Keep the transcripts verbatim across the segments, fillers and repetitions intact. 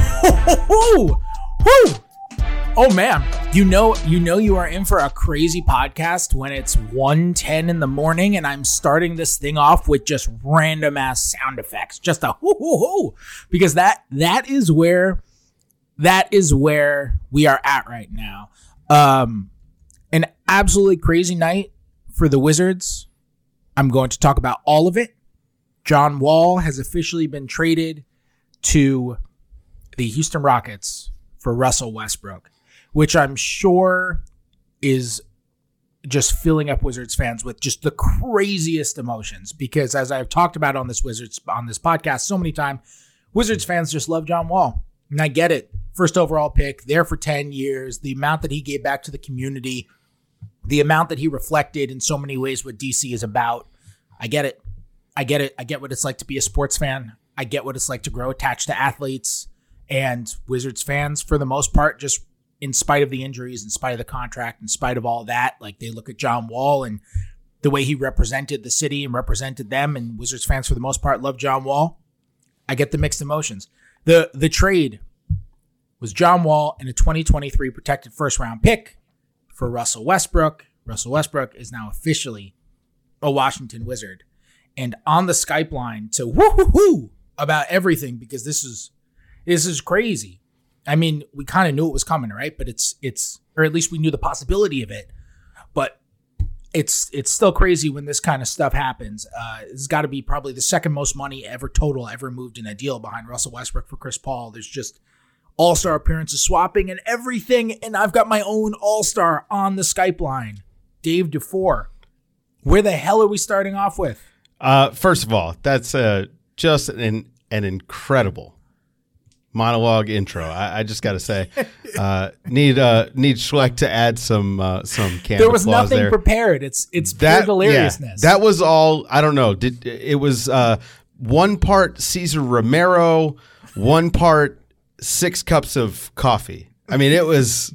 Oh, oh, oh. oh man, you know, you know, you are in for a crazy podcast when it's one ten in the morning and I'm starting this thing off with just random ass sound effects, just a hoo hoo hoo, because that that is where that is where we are at right now. Um, an absolutely crazy night for the Wizards. I'm going to talk about all of it. John Wall has officially been traded to the Houston Rockets for Russell Westbrook, which I'm sure is just filling up Wizards fans with just the craziest emotions. Because as I've talked about on this Wizards on this podcast so many times, Wizards fans just love John Wall. And I get it. First overall pick, there for ten years, the amount that he gave back to the community, the amount that he reflected in so many ways what D C is about. I get it. I get it. I get what it's like to be a sports fan. I get what it's like to grow attached to athletes. And Wizards fans, for the most part, just in spite of the injuries, in spite of the contract, in spite of all that, like they look at John Wall and the way he represented the city and represented them. And Wizards fans, for the most part, love John Wall. I get the mixed emotions. The, the trade was John Wall and a twenty twenty-three protected first round pick for Russell Westbrook. Russell Westbrook is now officially a Washington Wizard. And on the Skype line to woo-hoo-hoo about everything, because this is this is crazy. I mean, we kind of knew it was coming, right? But it's it's or at least we knew the possibility of it. But it's it's still crazy when this kind of stuff happens. Uh, it's got to be probably the second most money ever total ever moved in a deal behind Russell Westbrook for Chris Paul. There's just all-star appearances, swapping, and everything. And I've got my own all-star on the Skype line. Dave DeFore, where the hell are we starting off with? Uh, first of all, that's uh, just an an incredible monologue intro. I, I just got to say, uh, need uh, need Schlecht to add some uh, some canned applause there. There was nothing there. Prepared. It's it's that, pure hilariousness. Yeah, that was all. I don't know. Did it was uh, one part Cesar Romero, one part six cups of coffee. I mean, it was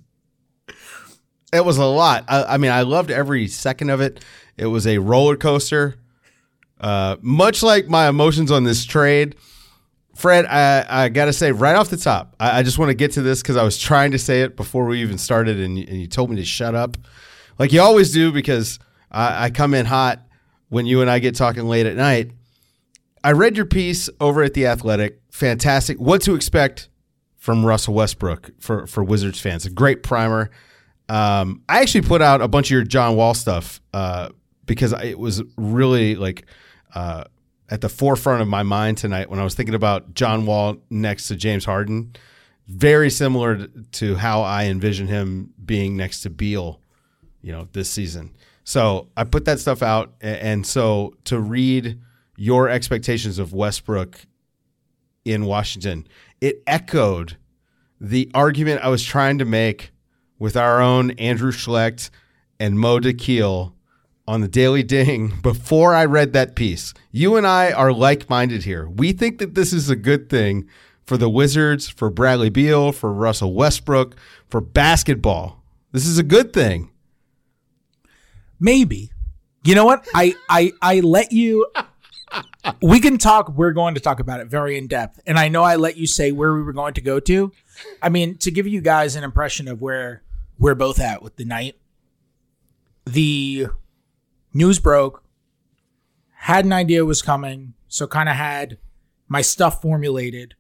it was a lot. I, I mean, I loved every second of it. It was a roller coaster, uh, much like my emotions on this trade. Fred, I, I got to say right off the top, I, I just want to get to this because I was trying to say it before we even started, and, and you told me to shut up like you always do, because I, I come in hot when you and I get talking late at night. I read your piece over at The Athletic. Fantastic. What to expect from Russell Westbrook for, for Wizards fans. A great primer. Um, I actually put out a bunch of your John Wall stuff uh, because it was really like uh, at the forefront of my mind tonight when I was thinking about John Wall next to James Harden. Very similar to how I envision him being next to Beal, you know, this season. So I put that stuff out. And so to read your expectations of Westbrook in Washington, it echoed the argument I was trying to make with our own Andrew Schlecht and Mo DeKeel on the Daily Ding before I read that piece. You and I are like-minded here. We think that this is a good thing for the Wizards, for Bradley Beal, for Russell Westbrook, for basketball. This is a good thing. Maybe. You know what? I I, I let you... We can talk. We're going to talk about it very in depth. And I know I let you say where we were going to go to. I mean, to give you guys an impression of where we're both at with the night. The news broke. Had an idea it was coming. So kind of had my stuff formulated.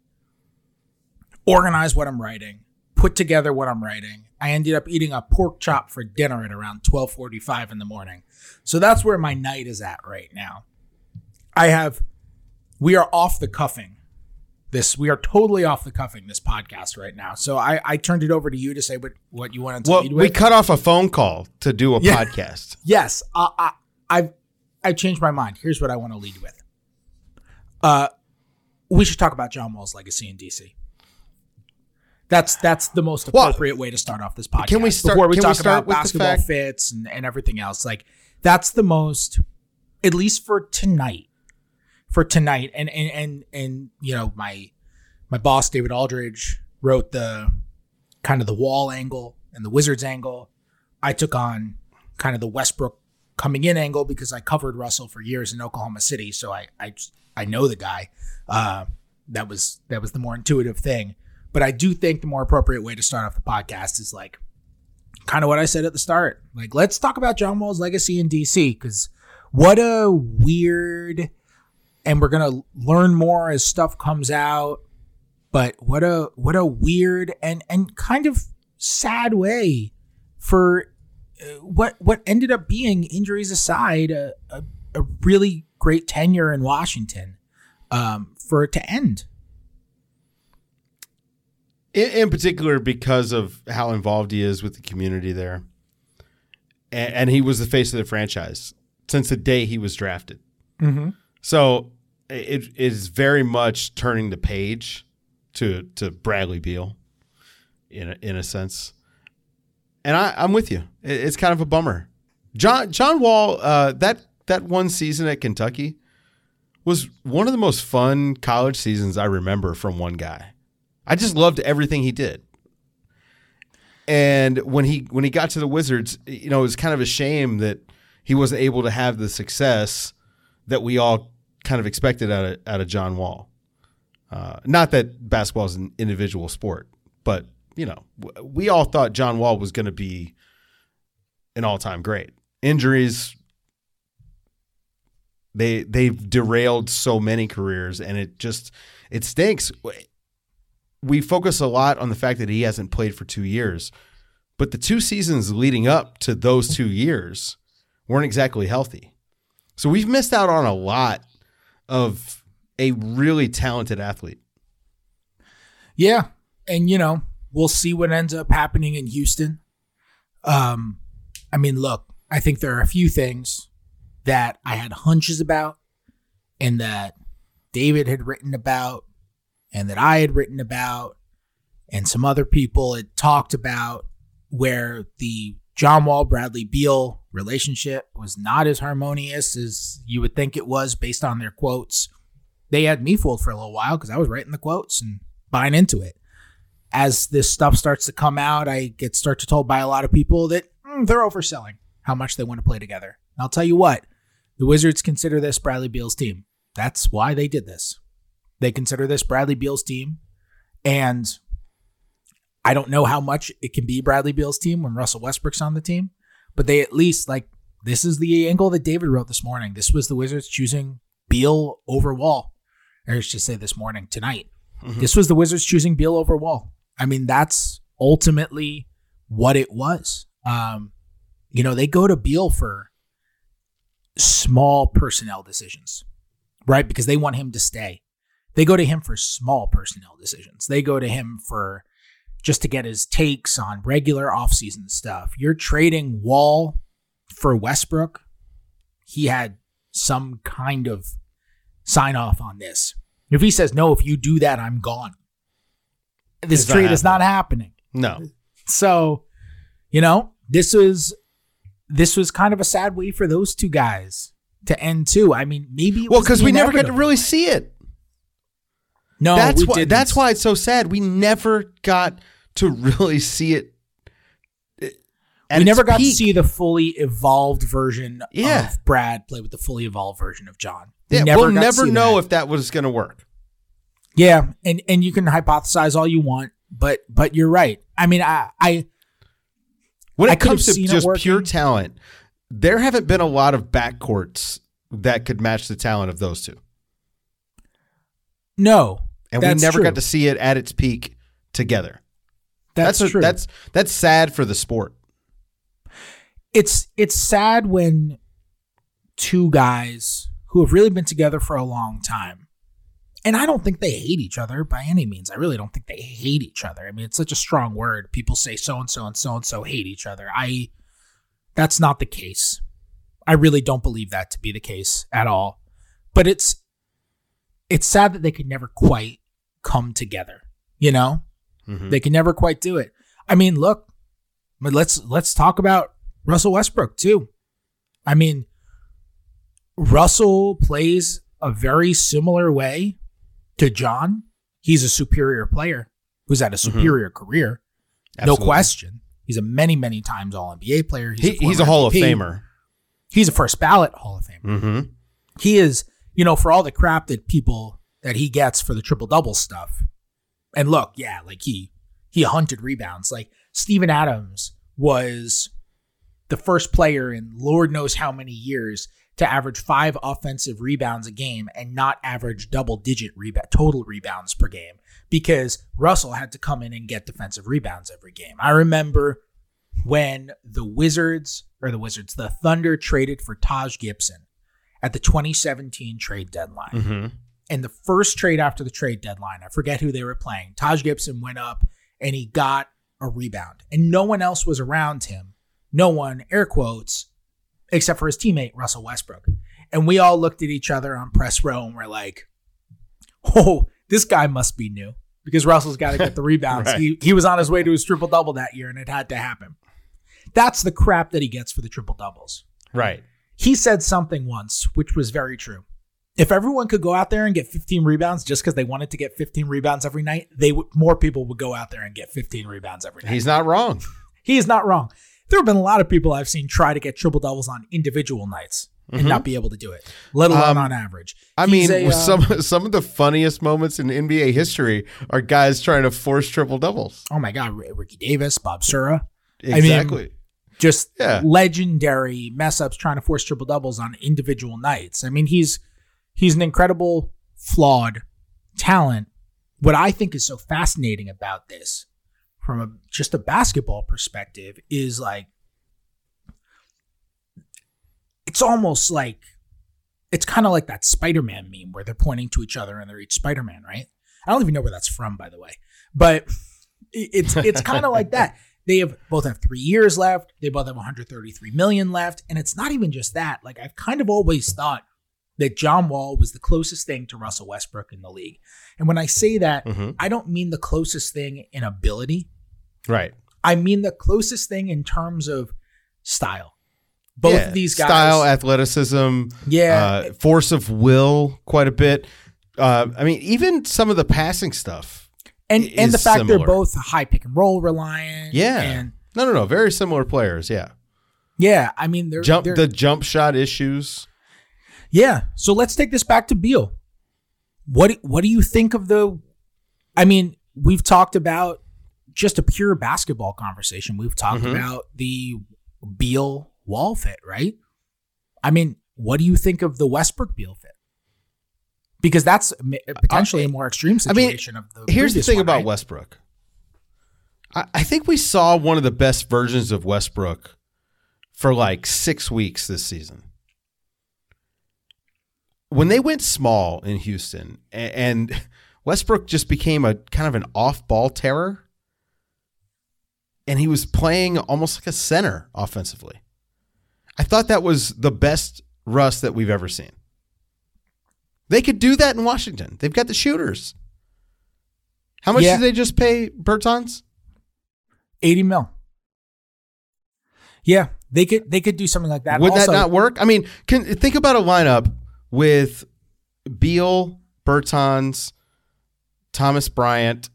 Organized what I'm writing. Put together what I'm writing. I ended up eating a pork chop for dinner at around twelve forty-five in the morning. So that's where my night is at right now. I have, we are off the cuffing This we are totally off the cuffing this podcast right now. So I, I turned it over to you to say what, what you wanted to well, lead with. We cut off a phone call to do a yeah. podcast. Yes, uh, I I've, I've changed my mind. Here's what I want to lead with. Uh, we should talk about John Wall's legacy in D C. That's that's the most appropriate well, way to start off this podcast. Can we start before we talk we about basketball fits and, and everything else? Like that's the most, at least for tonight. For tonight, and and and and you know, my my boss David Aldridge wrote the kind of the Wall angle and the Wizards angle. I took on kind of the Westbrook coming in angle because I covered Russell for years in Oklahoma City, so I I I know the guy. Uh, that was that was the more intuitive thing, but I do think the more appropriate way to start off the podcast is like kind of what I said at the start. Like, let's talk about John Wall's legacy in D C, because what a weird. And we're going to learn more as stuff comes out. But what a what a weird and, and kind of sad way for what what ended up being, injuries aside, a, a, a really great tenure in Washington um, for it to end. In, in particular, because of how involved he is with the community there. And, and he was the face of the franchise since the day he was drafted. Mm-hmm. So it, it is very much turning the page to to Bradley Beal, in a, in a sense, and I, I'm with you. It, it's kind of a bummer. John John Wall, uh, that that one season at Kentucky was one of the most fun college seasons I remember from one guy. I just loved everything he did, and when he when he got to the Wizards, you know, it was kind of a shame that he wasn't able to have the success that we all kind of expected out of, out of John Wall. Uh, not that basketball is an individual sport, but, you know, w- we all thought John Wall was going to be an all-time great. Injuries, they, they've derailed so many careers, and it just – it stinks. We focus a lot on the fact that he hasn't played for two years, but the two seasons leading up to those two years weren't exactly healthy. So we've missed out on a lot of a really talented athlete. Yeah. And, you know, we'll see what ends up happening in Houston. Um, I mean, look, I think there are a few things that I had hunches about and that David had written about and that I had written about and some other people had talked about where the John Wall, Bradley Beal relationship was not as harmonious as you would think it was based on their quotes. They had me fooled for a little while because I was writing the quotes and buying into it. As this stuff starts to come out, I get start to told by a lot of people that mm, they're overselling how much they want to play together. And I'll tell you what, the Wizards consider this Bradley Beal's team. That's why they did this. They consider this Bradley Beal's team, and I don't know how much it can be Bradley Beal's team when Russell Westbrook's on the team, but they at least, like, this is the angle that David wrote this morning. This was the Wizards choosing Beal over Wall. Or I should say this morning, tonight. Mm-hmm. This was the Wizards choosing Beal over Wall. I mean, that's ultimately what it was. Um, you know, they go to Beal for small personnel decisions, right? Because they want him to stay. They go to him for small personnel decisions. They go to him for... just to get his takes on regular offseason stuff. You're trading Wall for Westbrook. He had some kind of sign-off on this. If he says, no, if you do that, I'm gone. This trade is not happening. No. So, you know, this was, this was kind of a sad way for those two guys to end, too. I mean, maybe it was inevitable. Well, because we never got to really see it. No, that's we why, didn't. That's why it's so sad. We never got to really see it. We never got peak. to see the fully evolved version yeah. of Brad play with the fully evolved version of John. We yeah, never we'll never know that. if that was going to work. Yeah, and, and you can hypothesize all you want, but but you're right. I mean, I, I when it I comes to just pure talent, there haven't been a lot of backcourts that could match the talent of those two. No, and we never true. got to see it at its peak together. That's, that's a, true. That's that's sad for the sport. It's it's sad when two guys who have really been together for a long time And I don't think they hate each other by any means. I really don't think they hate each other. I mean, it's such a strong word. People say so-and-so and so-and-so hate each other. I, that's not the case. I really don't believe that to be the case at all. But it's, it's sad that they could never quite come together, you know? Mm-hmm. They can never quite do it. I mean, look, but let's, let's talk about Russell Westbrook too. I mean, Russell plays a very similar way to John. He's a superior player who's had a superior mm-hmm. career. Absolutely. No question. He's a many, many times All N B A player. He's, he, a, he's a Hall M V P. Of Famer. He's a first ballot Hall of Famer. Mm-hmm. He is, you know, for all the crap that people, that he gets for the triple-double stuff. And look, yeah, like he he hunted rebounds. Like Steven Adams was the first player in Lord knows how many years to average five offensive rebounds a game and not average double-digit rebound total rebounds per game because Russell had to come in and get defensive rebounds every game. I remember when the Wizards, or the Wizards, the Thunder traded for Taj Gibson at the twenty seventeen trade deadline. Mm-hmm. And the first trade after the trade deadline, I forget who they were playing, Taj Gibson went up and he got a rebound. And no one else was around him. No one, air quotes, except for his teammate, Russell Westbrook. And we all looked at each other on press row and we're like, oh, this guy must be new because Russell's got to get the rebounds. Right. He he was on his way to his triple-double that year and it had to happen. That's the crap that he gets for the triple-doubles. Right. He said something once, which was very true. If everyone could go out there and get fifteen rebounds just because they wanted to get fifteen rebounds every night, they w- more people would go out there and get fifteen rebounds every night. He's not wrong. He is not wrong. There have been a lot of people I've seen try to get triple doubles on individual nights and mm-hmm. not be able to do it, let alone um, on average. I He's mean, a, uh, some some of the funniest moments in N B A history are guys trying to force triple doubles. Oh my God, Ricky Davis, Bob Sura, exactly. I mean, just yeah. legendary mess ups trying to force triple doubles on individual nights. I mean, he's. He's an incredible, flawed talent. What I think is so fascinating about this from a, just a basketball perspective is like, it's almost like, it's kind of like that Spider-Man meme where they're pointing to each other and they're each Spider-Man, right? I don't even know where that's from, by the way, but it's, it's kind of like that. They have both have three years left. They both have one hundred thirty-three million left. And it's not even just that. Like I've kind of always thought that John Wall was the closest thing to Russell Westbrook in the league. And when I say that, mm-hmm. I don't mean the closest thing in ability. Right. I mean the closest thing in terms of style. Both yeah. of these guys. Style, athleticism, yeah, uh, force of will quite a bit. Uh, I mean, even some of the passing stuff And is and the fact similar. They're both high pick and roll reliant. Yeah. And, no, no, no. Very similar players, yeah. Yeah, I mean. They're, jump they're, The jump shot issues. Yeah, so let's take this back to Beal. What what do you think of the – I mean, we've talked about just a pure basketball conversation. We've talked mm-hmm. about the Beal-Wall fit, right? I mean, what do you think of the Westbrook-Beal fit? Because that's potentially I, a more extreme situation I mean, of the Here's the thing one, about right? Westbrook. I, I think we saw one of the best versions of Westbrook for like six weeks this season. When they went small in Houston and Westbrook just became a kind of an off-ball terror, and he was playing almost like a center offensively. I thought that was the best Russ that we've ever seen. They could do that in Washington. They've got the shooters. How much yeah. did they just pay Bertans? eighty mil. Yeah, they could they could do something like that. Would also, that not work? I mean, can think about a lineup with Beal, Bertans, Thomas Bryant,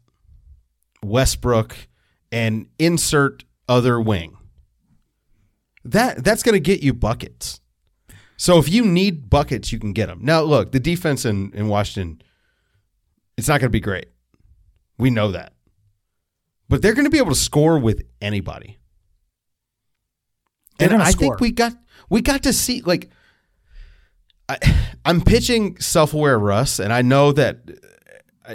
Westbrook, and insert other wing. That that's going to get you buckets. So if you need buckets, you can get them. Now, look, the defense in, in Washington, it's not going to be great. We know that. But they're going to be able to score with anybody. They're and I score. think we got we got to see, like, I, I'm pitching self-aware Russ, and I know that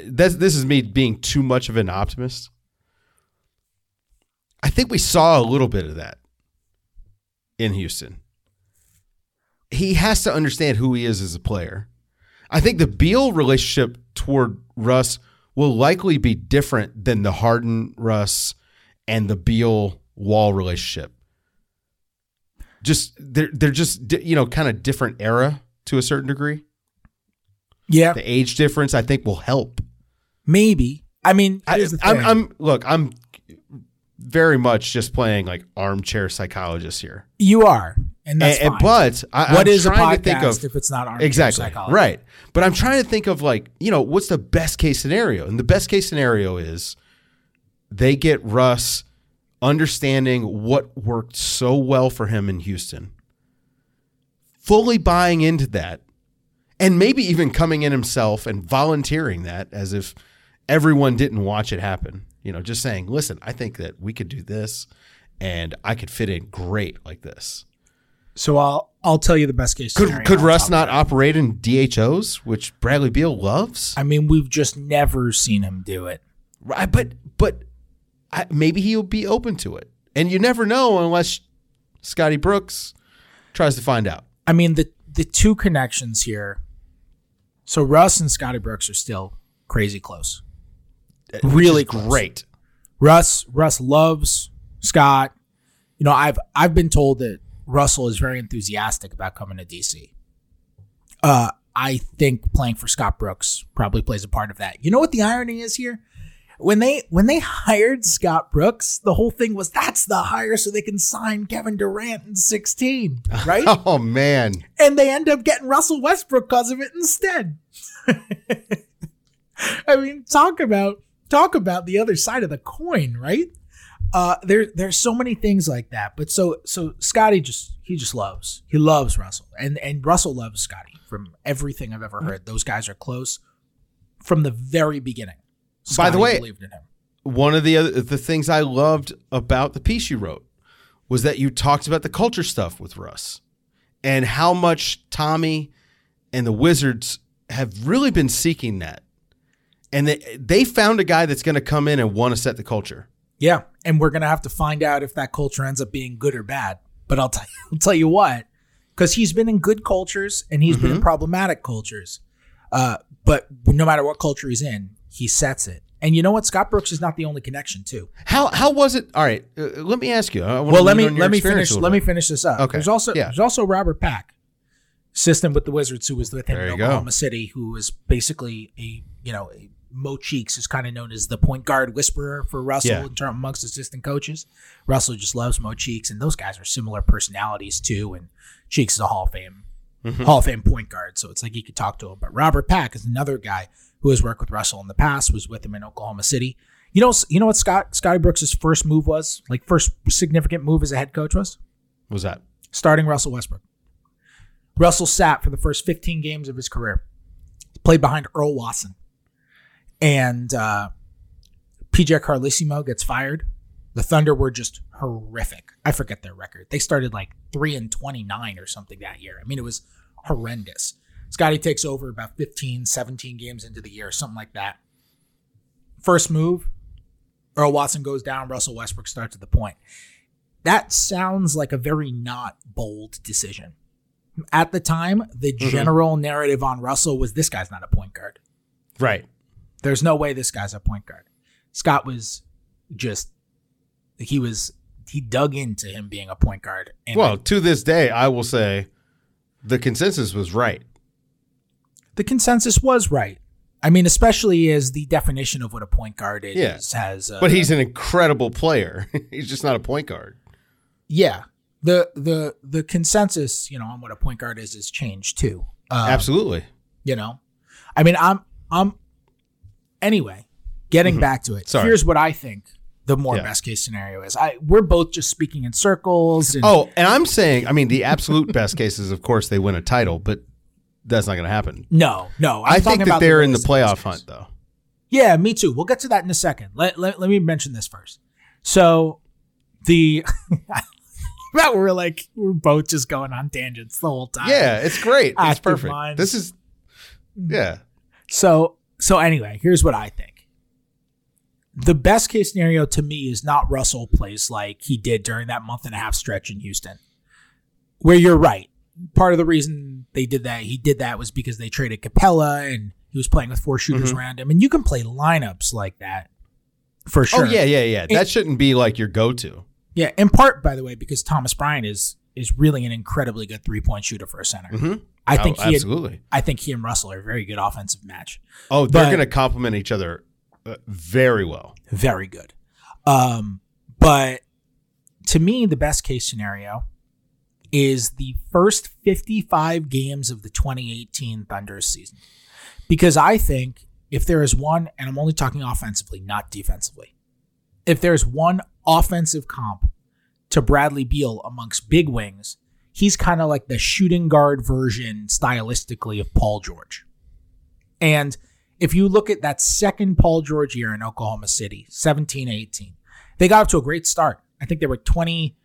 this, this is me being too much of an optimist. I think we saw a little bit of that in Houston. He has to understand who he is as a player. I think the Beal relationship toward Russ will likely be different than the Harden, Russ, and the Beal Wall relationship. Just they're they're just you know kind of different era to a certain degree. Yeah, the age difference I think will help. Maybe I mean I, I'm, I'm look I'm very much just playing like armchair psychologist here. You are, and that's and, fine. But I, what I'm is trying a podcast to think of, if it's not armchair exactly psychology? Right? But I'm trying to think of like you know what's the best case scenario, and the best case scenario is they get Russ understanding what worked so well for him in Houston, fully buying into that, and maybe even coming in himself and volunteering that as if everyone didn't watch it happen. You know, just saying, listen, I think that we could do this and I could fit in great like this. So I'll I'll tell you the best case could, scenario. Could Russ not operate in D H Os, which Bradley Beal loves? I mean, we've just never seen him do it. Right, but but I, maybe he'll be open to it. And you never know unless Scotty Brooks tries to find out. I mean, the the two connections here. So Russ and Scotty Brooks are still crazy close. Really close. Great. Russ Russ loves Scott. You know, I've I've been told that Russell is very enthusiastic about coming to D C. Uh, I think playing for Scott Brooks probably plays a part of that. You know what the irony is here? When they when they hired Scott Brooks, the whole thing was that's the hire so they can sign Kevin Durant in sixteen, right? Oh, man. And they end up getting Russell Westbrook because of it instead. I mean, talk about talk about the other side of the coin, right? Uh, there, there's so many things like that. But so so Scotty just he just loves. He loves Russell. And, and Russell loves Scotty from everything I've ever heard. Those guys are close from the very beginning. Scotty By the way, believed in him. One of the other, the things I loved about the piece you wrote was that you talked about the culture stuff with Russ and how much Tommy and the Wizards have really been seeking that. And they, they found a guy that's going to come in and want to set the culture. Yeah, and we're going to have to find out if that culture ends up being good or bad. But I'll, t- I'll tell you what, because he's been in good cultures and he's mm-hmm. been in problematic cultures. Uh, but no matter what culture he's in, he sets it. And you know what? Scott Brooks is not the only connection too. How how was it? All right, uh, let me ask you. I well, let me let me finish let me finish this up. Okay. There's also yeah. there's also Robert Pack, assistant with the Wizards, who was with him there in Oklahoma go. City, who is basically a you know a Mo Cheeks is kind of known as the point guard whisperer for Russell yeah. in term, amongst assistant coaches. Russell just loves Mo Cheeks, and those guys are similar personalities too. And Cheeks is a Hall of Fame mm-hmm. Hall of Fame point guard, so it's like you could talk to him. But Robert Pack is another guy who has worked with Russell in the past, was with him in Oklahoma City. You know, you know what Scott Scotty Brooks' first move was? Like first significant move as a head coach was? What was that? Starting Russell Westbrook. Russell sat for the first fifteen games of his career. Played behind Earl Watson. And uh, P J Carlissimo gets fired. The Thunder were just horrific. I forget their record. They started like three and twenty-nine or something that year. I mean, it was horrendous. Scotty takes over about fifteen, seventeen games into the year, something like that. First move, Earl Watson goes down, Russell Westbrook starts at the point. That sounds like a very not bold decision. At the time, the mm-hmm. general narrative on Russell was this guy's not a point guard. Right. There's no way this guy's a point guard. Scott was just, he was, he dug into him being a point guard. And well, I, to this day, I will say the consensus was right. The consensus was right. I mean, especially as the definition of what a point guard is yeah. has. Uh, but he's an incredible player. He's just not a point guard. Yeah. The the the consensus, you know, on what a point guard is has changed too. Um, Absolutely. You know, I mean, I'm I'm. Anyway, getting mm-hmm. back to it. Sorry. Here's what I think the more yeah. best case scenario is. I we're both just speaking in circles. And, oh, and I'm saying, I mean, the absolute best case is, of course, they win a title, but. That's not going to happen. No, no. I'm I think that they're the in the playoff hunt, though. Yeah, me too. We'll get to that in a second. Let let, let me mention this first. So the that we're like we're both just going on tangents the whole time. Yeah, it's great. It's perfect. Minds. This is yeah. So so anyway, here's what I think. The best case scenario to me is not Russell plays like he did during that month and a half stretch in Houston, where you're right. Part of the reason they did that, he did that, was because they traded Capela and He was playing with four shooters mm-hmm. around him. And you can play lineups like that for sure. Oh, yeah, yeah, yeah. And that shouldn't be like your go-to. Yeah, in part, by the way, because Thomas Bryant is is really an incredibly good three-point shooter for a center. Mm-hmm. I think oh, he absolutely. And, I think he and Russell are a very good offensive match. Oh, they're going to complement each other uh, very well. Very good. Um, but to me, the best case scenario is the first fifty-five games of the twenty eighteen Thunder season. Because I think if there is one, and I'm only talking offensively, not defensively, if there's one offensive comp to Bradley Beal amongst big wings, he's kind of like the shooting guard version stylistically of Paul George. And if you look at that second Paul George year in Oklahoma City, seventeen eighteen, they got off to a great start. I think they were twenty,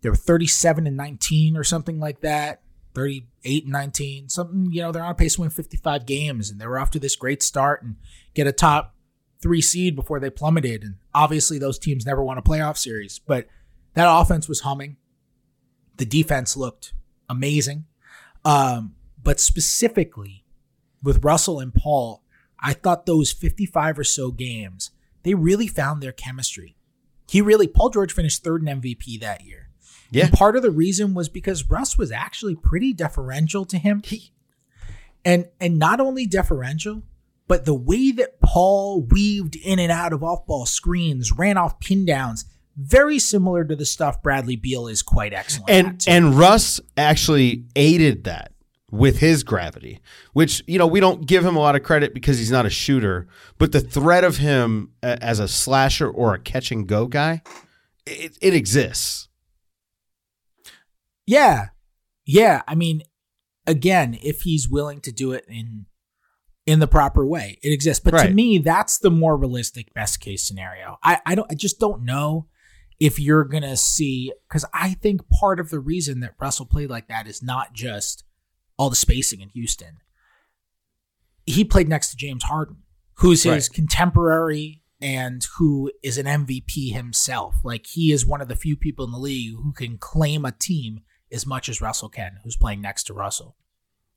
they were thirty-seven and nineteen or something like that, thirty-eight and nineteen, something, you know, they're on pace to win fifty-five games, and they were off to this great start and get a top three seed before they plummeted. And obviously those teams never won a playoff series, but that offense was humming. The defense looked amazing. Um, but specifically with Russell and Paul, I thought those fifty-five or so games, they really found their chemistry. He really, Paul George finished third in M V P that year. Yeah. And part of the reason was because Russ was actually pretty deferential to him. He, and, and not only deferential, but the way that Paul weaved in and out of off-ball screens, ran off pin downs, very similar to the stuff Bradley Beal is quite excellent and, at. Too. And Russ actually aided that with his gravity, which, you know, we don't give him a lot of credit because he's not a shooter, but the threat of him as a slasher or a catch-and-go guy, it, it exists. Yeah. Yeah. I mean, again, if he's willing to do it in in the proper way, it exists. But right. to me, that's the more realistic best-case scenario. I, I don't. I just don't know if you're going to see, because I think part of the reason that Russell played like that is not just all the spacing in Houston. He played next to James Harden, who's his right. contemporary and who is an M V P himself. Like, he is one of the few people in the league who can claim a team as much as Russell can, who's playing next to Russell.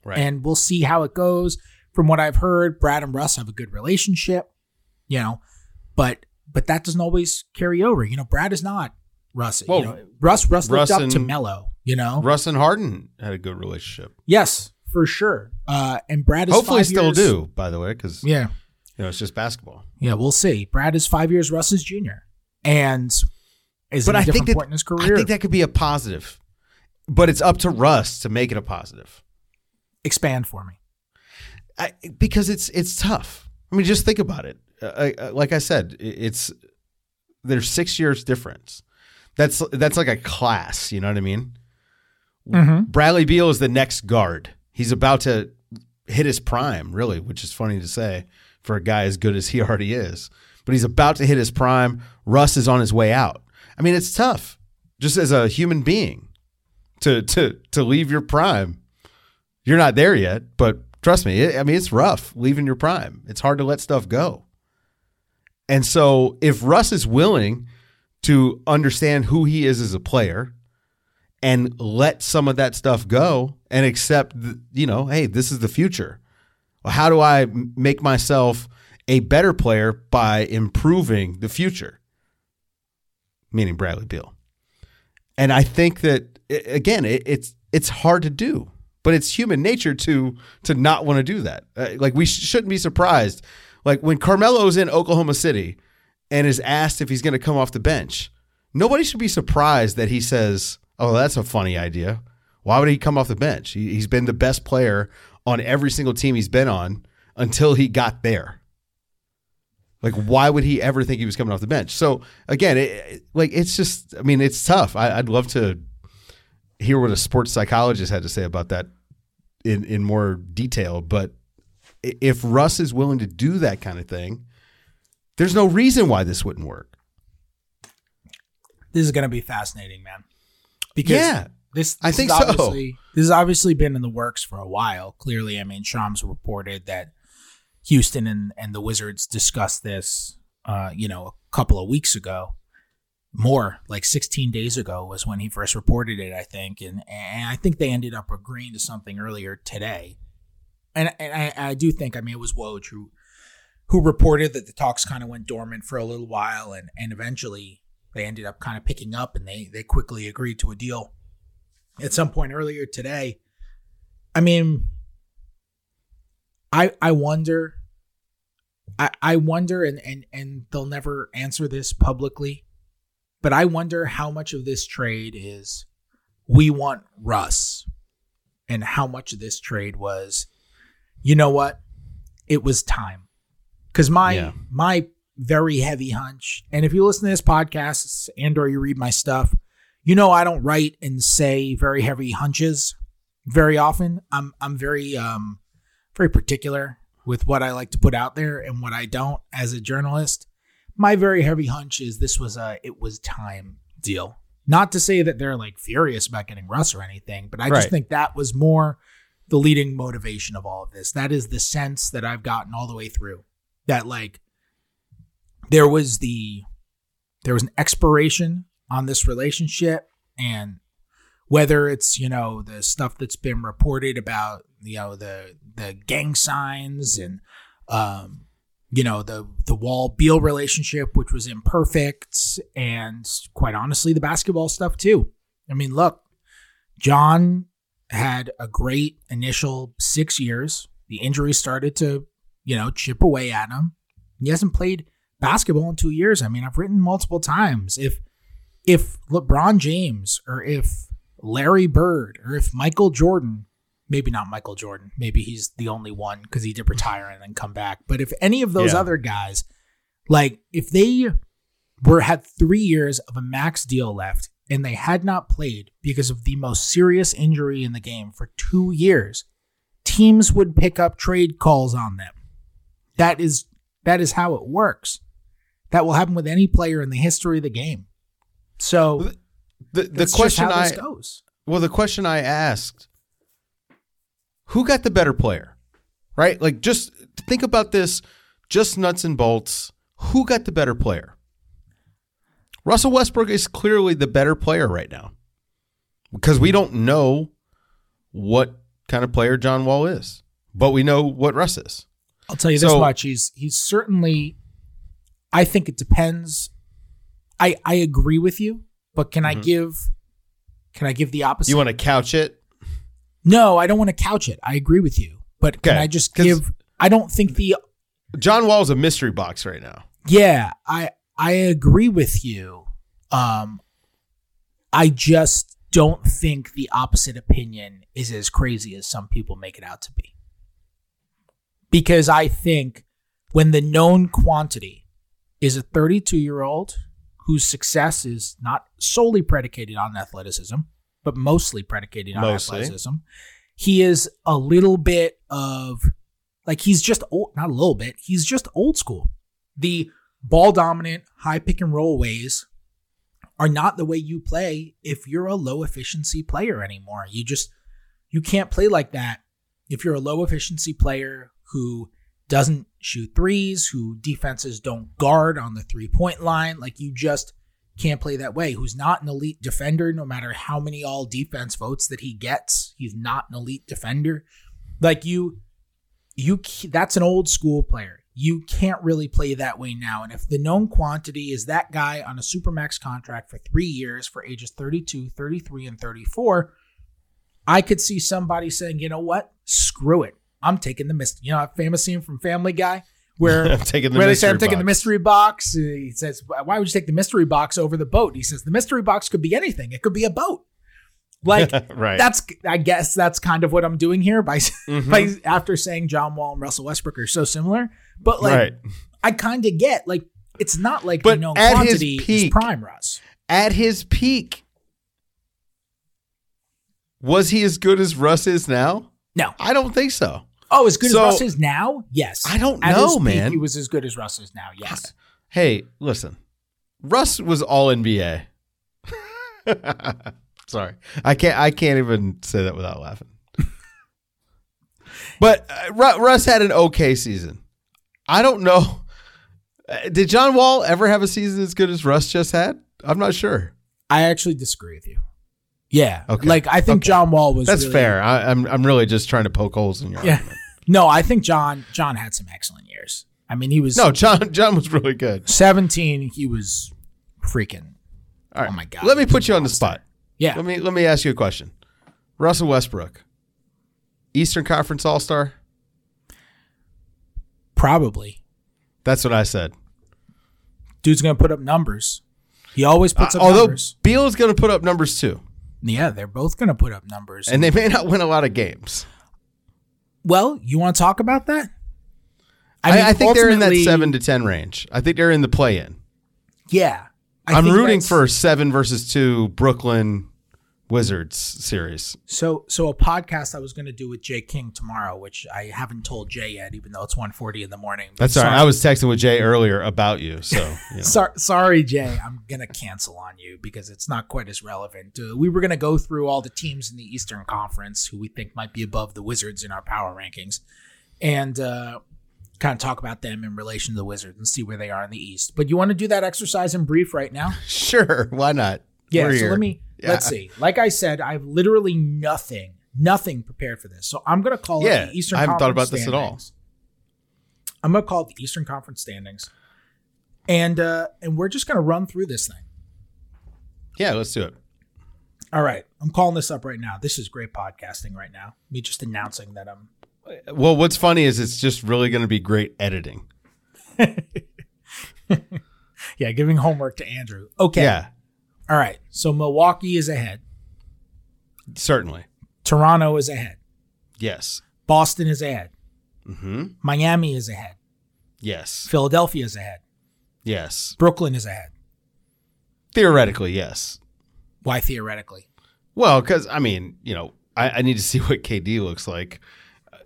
Right. And we'll see how it goes. From what I've heard, Brad and Russ have a good relationship, you know, but But that doesn't always carry over. You know, Brad is not Russ. Well, you know, Russ, Russ looked up and, to Melo, you know. Russ and Harden had a good relationship. Yes, for sure. Uh, and Brad is Hopefully five still years, do, by the way, because, yeah. you know, it's just basketball. Yeah, we'll see. Brad is five years Russ's junior. And is but at a I different think that, point in his career. I think that could be a positive. But it's up to Russ to make it a positive. Expand for me. I, because it's it's tough. I mean, just think about it. Uh, like I said, it's there's six years difference. That's that's like a class. You know what I mean? Mm-hmm. Bradley Beal is the next guard. He's about to hit his prime, really, which is funny to say for a guy as good as he already is. But he's about to hit his prime. Russ is on his way out. I mean, it's tough just as a human being to to to leave your prime. You're not there yet, but trust me, it, I mean, it's rough leaving your prime. It's hard to let stuff go. And so if Russ is willing to understand who he is as a player and let some of that stuff go and accept, you know, hey, this is the future. Well, how do I make myself a better player by improving the future? Meaning Bradley Beal. And I think that, again, it's it's hard to do, but it's human nature to to not want to do that. Like, we shouldn't be surprised. Like, when Carmelo's in Oklahoma City and is asked if he's going to come off the bench, nobody should be surprised that he says, oh, that's a funny idea. Why would he come off the bench? He, he's been the best player on every single team he's been on until he got there. Like, why would he ever think he was coming off the bench? So, again, it, like it's just, I mean, it's tough. I, I'd love to hear what a sports psychologist had to say about that in, in more detail, but if Russ is willing to do that kind of thing, there's no reason why this wouldn't work. This is going to be fascinating, man. Because yeah, this, this I think so. This has obviously been in the works for a while. Clearly, I mean, Shams reported that Houston and, and the Wizards discussed this, uh, you know, a couple of weeks ago. More like sixteen days ago was when he first reported it, I think. And, and I think they ended up agreeing to something earlier today. and, and I, I do think, I mean, it was Woj who, who reported that the talks kind of went dormant for a little while, and, and eventually they ended up kind of picking up, and they, they quickly agreed to a deal at some point earlier today. I mean, I I wonder, I, I wonder, and, and, and they'll never answer this publicly, but I wonder how much of this trade is, we want Russ, and how much of this trade was, you know what, it was time. Because my yeah. my very heavy hunch, and if you listen to this podcast and or you read my stuff, you know I don't write and say very heavy hunches very often. I'm I'm very um very particular with what I like to put out there and what I don't as a journalist. My very heavy hunch is this was a it was time deal. Not to say that they're like furious about getting Russ or anything, but I right. just think that was more the leading motivation of all of this. That is the sense that I've gotten all the way through. That like there was the there was an expiration on this relationship, and whether it's, you know, the stuff that's been reported about, you know, the the gang signs and um you know the the Wall Beal relationship, which was imperfect, and quite honestly the basketball stuff too. I mean, look, John had a great initial six years. The injury started to, you know, chip away at him. He hasn't played basketball in two years. I mean, I've written multiple times. If if LeBron James or if Larry Bird or if Michael Jordan, maybe not Michael Jordan, maybe he's the only one because he did retire and then come back. But if any of those yeah. other guys, like if they were had three years of a max deal left and they had not played because of the most serious injury in the game for two years, teams would pick up trade calls on them. That is that is how it works. That will happen with any player in the history of the game. So the the, the question I goes. Well, the question I asked, who got the better player? Right? Like, just think about this, just nuts and bolts. Who got the better player? Russell Westbrook is clearly the better player right now, because we don't know what kind of player John Wall is, but we know what Russ is. I'll tell you this so, much. He's he's certainly, I think it depends. I I agree with you, but can mm-hmm. I give can I give the opposite? You want to couch it? No, I don't want to couch it. I agree with you. But okay. can I just give I don't think the John Wall's a mystery box right now. Yeah, I I agree with you. Um I just don't think the opposite opinion is as crazy as some people make it out to be. Because I think when the known quantity is a thirty-two-year-old whose success is not solely predicated on athleticism, but mostly predicated on mostly. athleticism, he is a little bit of, like, he's just old, not a little bit, he's just old school. The ball-dominant, high pick-and-roll ways are not the way you play if you're a low-efficiency player anymore. You just, you can't play like that if you're a low-efficiency player who doesn't shoot threes, who defenses don't guard on the three-point line. Like, you just can't play that way. Who's not an elite defender, no matter how many all-defense votes that he gets. He's not an elite defender. Like, you, you that's an old-school player. You can't really play that way now. And if the known quantity is that guy on a Supermax contract for three years for ages thirty-two, thirty-three, and thirty-four, I could see somebody saying, you know what? Screw it. I'm taking the mystery. You know, a famous scene from Family Guy where, I'm taking the where they say, I'm taking box. the mystery box. He says, why would you take the mystery box over the boat? He says, the mystery box could be anything. It could be a boat. Like, right. that's, I guess that's kind of what I'm doing here by, mm-hmm. by after saying John Wall and Russell Westbrook are so similar. But like, right. I kind of get, like, it's not like the known quantity peak, is prime Russ. At his peak, was he as good as Russ is now? No. I don't think so. Oh, as good so, as Russ is now? Yes. I don't At know, his man. Peak, he was as good as Russ is now, yes. Hey, listen. Russ was all N B A. Sorry. I can't I can't even say that without laughing. But uh, Russ had an okay season. I don't know. Did John Wall ever have a season as good as Russ just had? I'm not sure. I actually disagree with you. Yeah. Okay. Like, I think okay. John Wall was. That's really, fair. I, I'm I'm really just trying to poke holes in your yeah. argument. No, I think John John had some excellent years. I mean, he was no John. John was really good. seventeen, he was freaking. All right. Oh my god! Let me put you on the spot. Yeah. Let me let me ask you a question. Russell Westbrook, Eastern Conference All-Star? Probably. That's what I said. Dude's going to put up numbers. He always puts uh, up although numbers. Although Beal is going to put up numbers too. Yeah, they're both going to put up numbers. And they may not win a lot of games. Well, you want to talk about that? I, I, mean, I think they're in that seven to ten range. I think they're in the play-in. Yeah. I I'm rooting for a seven versus two Brooklyn Wizards series. So so a podcast I was going to do with Jay King tomorrow, which I haven't told Jay yet, even though it's one forty in the morning. That's all right. I was texting with Jay earlier about you. So you know. so, Sorry, Jay. I'm going to cancel on you because it's not quite as relevant. Uh, we were going to go through all the teams in the Eastern Conference who we think might be above the Wizards in our power rankings and uh, kind of talk about them in relation to the Wizards and see where they are in the East. But you want to do that exercise in brief right now? Sure. Why not? Yeah. We're so here. Let me... Yeah. Let's see. Like I said, I have literally nothing, nothing prepared for this. So I'm going to call yeah, it the Eastern Conference standings. I haven't thought about standings. This at all. I'm going to call it the Eastern Conference standings. And uh, and we're just going to run through this thing. Yeah, let's do it. All right. I'm calling this up right now. This is great podcasting right now. Me just announcing that I'm. Well, what's funny is it's just really going to be great editing. Yeah, giving homework to Andrew. Okay. Yeah. All right, so Milwaukee is ahead. Certainly. Toronto is ahead. Yes. Boston is ahead. Mm-hmm. Miami is ahead. Yes. Philadelphia is ahead. Yes. Brooklyn is ahead. Theoretically, yes. Why theoretically? Well, because, I mean, you know, I, I need to see what K D looks like.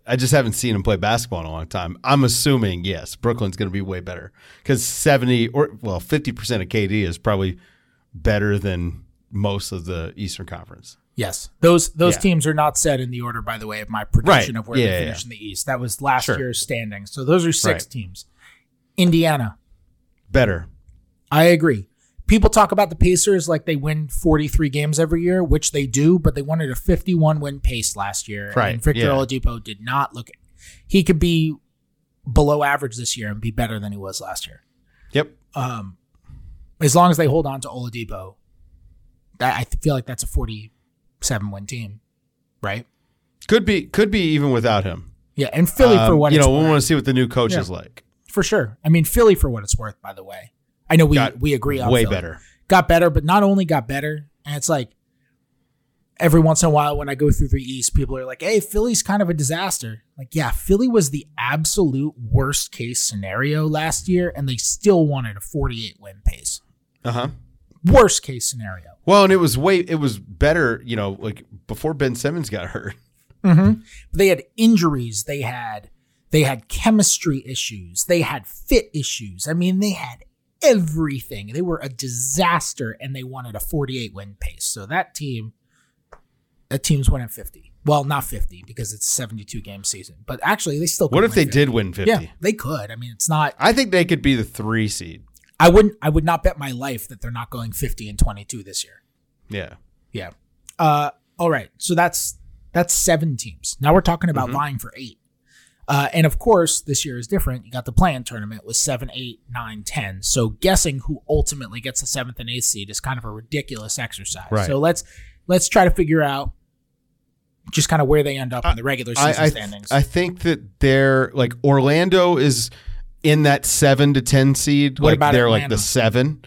I just haven't seen him play basketball in a long time. I'm assuming, yes, Brooklyn's going to be way better because seventy or, well, fifty percent of K D is probably – better than most of the Eastern Conference. Yes. Those those yeah. teams are not set in the order, by the way, of my prediction right. of where yeah, they yeah, finish yeah. in the East. That was last sure. year's standings. So those are six right. teams. Indiana. Better. I agree. People talk about the Pacers like they win forty-three games every year, which they do, but they wanted a fifty-one win pace last year. Right. And Victor yeah. Oladipo did not look. He could be below average this year and be better than he was last year. Yep. Um As long as they hold on to Oladipo, that, I feel like that's a forty-seven win team, right? Could be, could be even without him. Yeah, and Philly um, for what you it's know, worth. We want to see what the new coach yeah, is like. For sure. I mean, Philly for what it's worth, by the way. I know we got we agree on way Philly. Better. Got better, but not only got better, and it's like every once in a while when I go through the East, people are like, hey, Philly's kind of a disaster. Like, yeah, Philly was the absolute worst case scenario last year, and they still wanted a forty-eight win pace. Uh-huh. Worst case scenario. Well, and it was way it was better, you know, like before Ben Simmons got hurt. Mm-hmm. They had injuries, they had they had chemistry issues, they had fit issues. I mean, they had everything. They were a disaster and they wanted a forty-eight win pace. So that team that team's winning fifty. Well, not fifty because it's a seventy-two game season. But actually, they still could. What if they fifty. Did win fifty? Yeah, they could. I mean, it's not I think they could be the three seed. I wouldn't. I would not bet my life that they're not going fifty and twenty-two this year. Yeah. Yeah. Uh, all right. So that's that's seven teams. Now we're talking about mm-hmm. vying for eight. Uh, and of course, this year is different. You got the play-in tournament with seven, eight, nine, ten. So guessing who ultimately gets the seventh and eighth seed is kind of a ridiculous exercise. Right. So let's let's try to figure out just kind of where they end up I, in the regular season I, I, standings. I think that they're like Orlando is. In that seven to ten seed, what like they're Atlanta? Like the seven,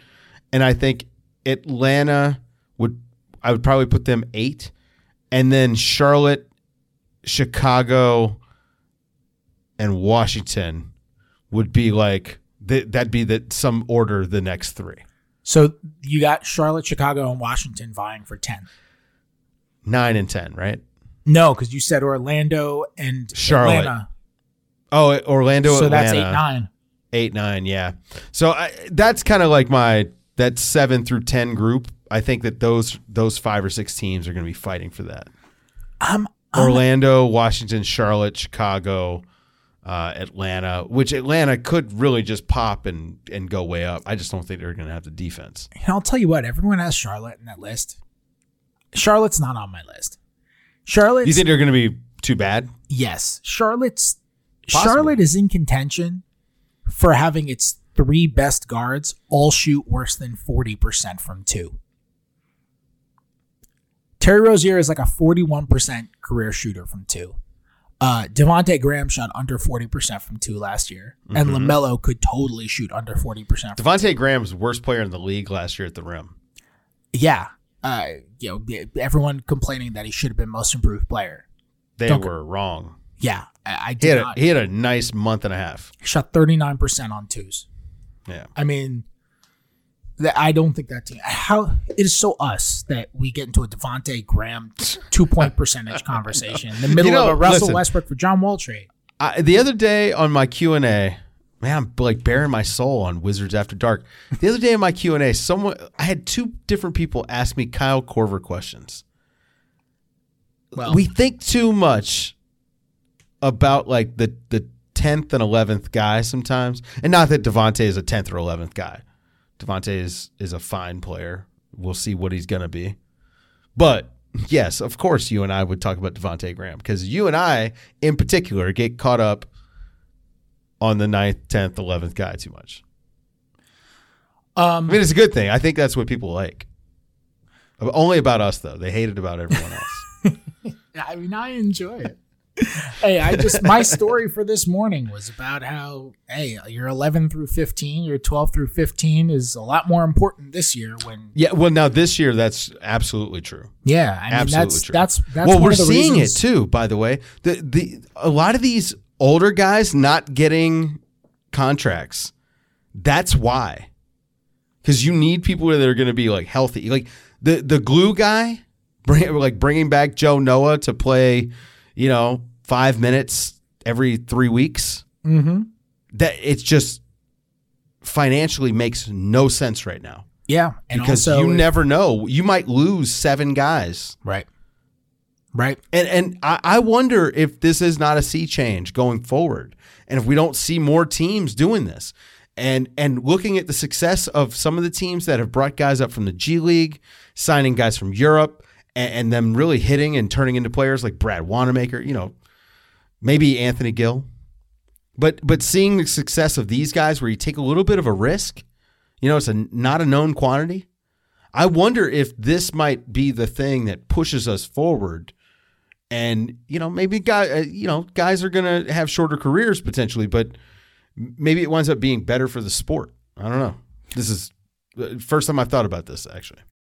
and I think Atlanta would. I would probably put them eight, and then Charlotte, Chicago, and Washington would be like th- that'd be the some order the next three. So you got Charlotte, Chicago, and Washington vying for ten, nine and ten, right? No, because you said Orlando and Charlotte. Atlanta. Oh, Orlando, so Atlanta. So that's eight nine. eight nine, yeah. So I, that's kind of like my, that seven through ten group. I think that those those five or six teams are going to be fighting for that. Um, Orlando, um, Washington, Charlotte, Chicago, uh, Atlanta, which Atlanta could really just pop and, and go way up. I just don't think they're going to have the defense. And I'll tell you what, everyone has Charlotte in that list. Charlotte's not on my list. Charlotte's. You think they're going to be too bad? Yes. Charlotte's. Possibly. Charlotte is in contention for having its three best guards all shoot worse than forty percent from two. Terry Rozier is like a forty-one percent career shooter from two. Uh, Devontae Graham shot under forty percent from two last year, mm-hmm. and LaMelo could totally shoot under forty percent. Devontae Graham's worst player in the league last year at the rim. Yeah. Uh, you know, everyone complaining that he should have been most improved player. They Don't were co- wrong. Yeah. I, I did he had, a, not. he had a nice month and a half. He shot thirty-nine percent on twos. Yeah. I mean, that I don't think that team. How it is so us that we get into a Devontae Graham two point percentage conversation in the middle you know, of a Russell listen, Westbrook for John Wall trade. I, the other day on my Q and A, man, I'm like bearing my soul on Wizards After Dark. The other day in my Q and A, someone I had two different people ask me Kyle Korver questions. Well, we think too much about like the the tenth and eleventh guy sometimes, and not that Devontae is a tenth or eleventh guy. Devontae is, is a fine player. We'll see what he's going to be. But, yes, of course you and I would talk about Devontae Graham because you and I, in particular, get caught up on the ninth, tenth, eleventh guy too much. Um, I mean, it's a good thing. I think that's what people like. Only about us, though. They hate it about everyone else. I mean, I enjoy it. Hey, I just my story for this morning was about how, hey, your eleven through fifteen, your twelve through fifteen is a lot more important this year when Yeah, well now this year that's absolutely true. Yeah, I mean absolutely that's, true. that's that's that's Well, we're seeing it too, by the way. The the a lot of these older guys not getting contracts. That's why. Cuz you need people that are going to be like healthy. Like the the glue guy, bring, like bringing back Joe Noah to play you know, five minutes every three weeks. Mm-hmm. That it's just financially makes no sense right now. Yeah. And because also you if, never know. You might lose seven guys. Right. Right. And and I, I wonder if this is not a sea change going forward. And if we don't see more teams doing this. And and looking at the success of some of the teams that have brought guys up from the G League, signing guys from Europe, and them really hitting and turning into players like Brad Wanamaker, you know, maybe Anthony Gill. But but seeing the success of these guys where you take a little bit of a risk, you know, it's a not a known quantity. I wonder if this might be the thing that pushes us forward. And, you know, maybe guy, you know, guys are going to have shorter careers potentially, but maybe it winds up being better for the sport. I don't know. This is the first time I've thought about this, actually.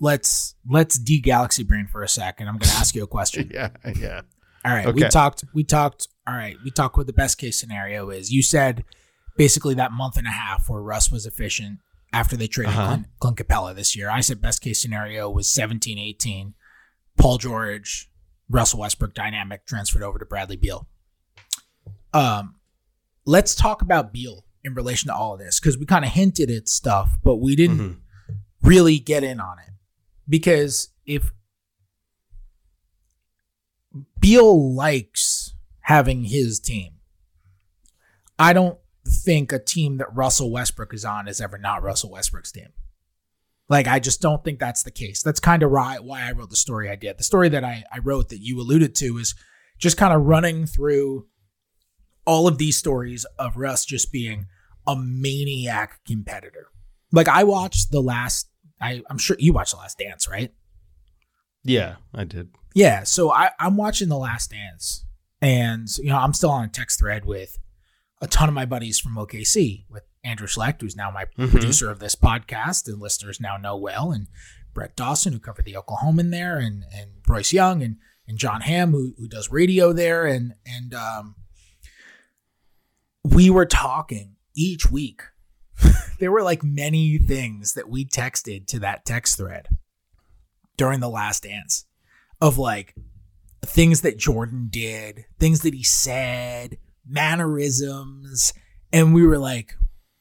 Let's let's de-galaxy brain for a second. I'm going to ask you a question. yeah, yeah. All right, okay. we talked. We talked. All right, we talked. What the best case scenario is? You said basically that month and a half where Russ was efficient after they traded uh-huh. Clint, Clint Capela this year. I said best case scenario was seventeen eighteen. Paul George, Russell Westbrook dynamic transferred over to Bradley Beal. Um, let's talk about Beal in relation to all of this because we kind of hinted at stuff, but we didn't mm-hmm. really get in on it. Because if Beal likes having his team, I don't think a team that Russell Westbrook is on is ever not Russell Westbrook's team. Like, I just don't think that's the case. That's kind of why I wrote the story I did. The story that I, I wrote that you alluded to is just kind of running through all of these stories of Russ just being a maniac competitor. Like, I watched the last... I, I'm sure you watched The Last Dance, right? Yeah, I did. Yeah, so I, I'm watching The Last Dance, and you know I'm still on a text thread with a ton of my buddies from O K C, with Andrew Schlecht, who's now my mm-hmm. producer of this podcast, and listeners now know well, and Brett Dawson, who covered the Oklahoman there, and and Royce Young, and and John Hamm, who who does radio there, and and um, we were talking each week. There were like many things that we texted to that text thread during The Last Dance of like things that Jordan did, things that he said, mannerisms. And we were like,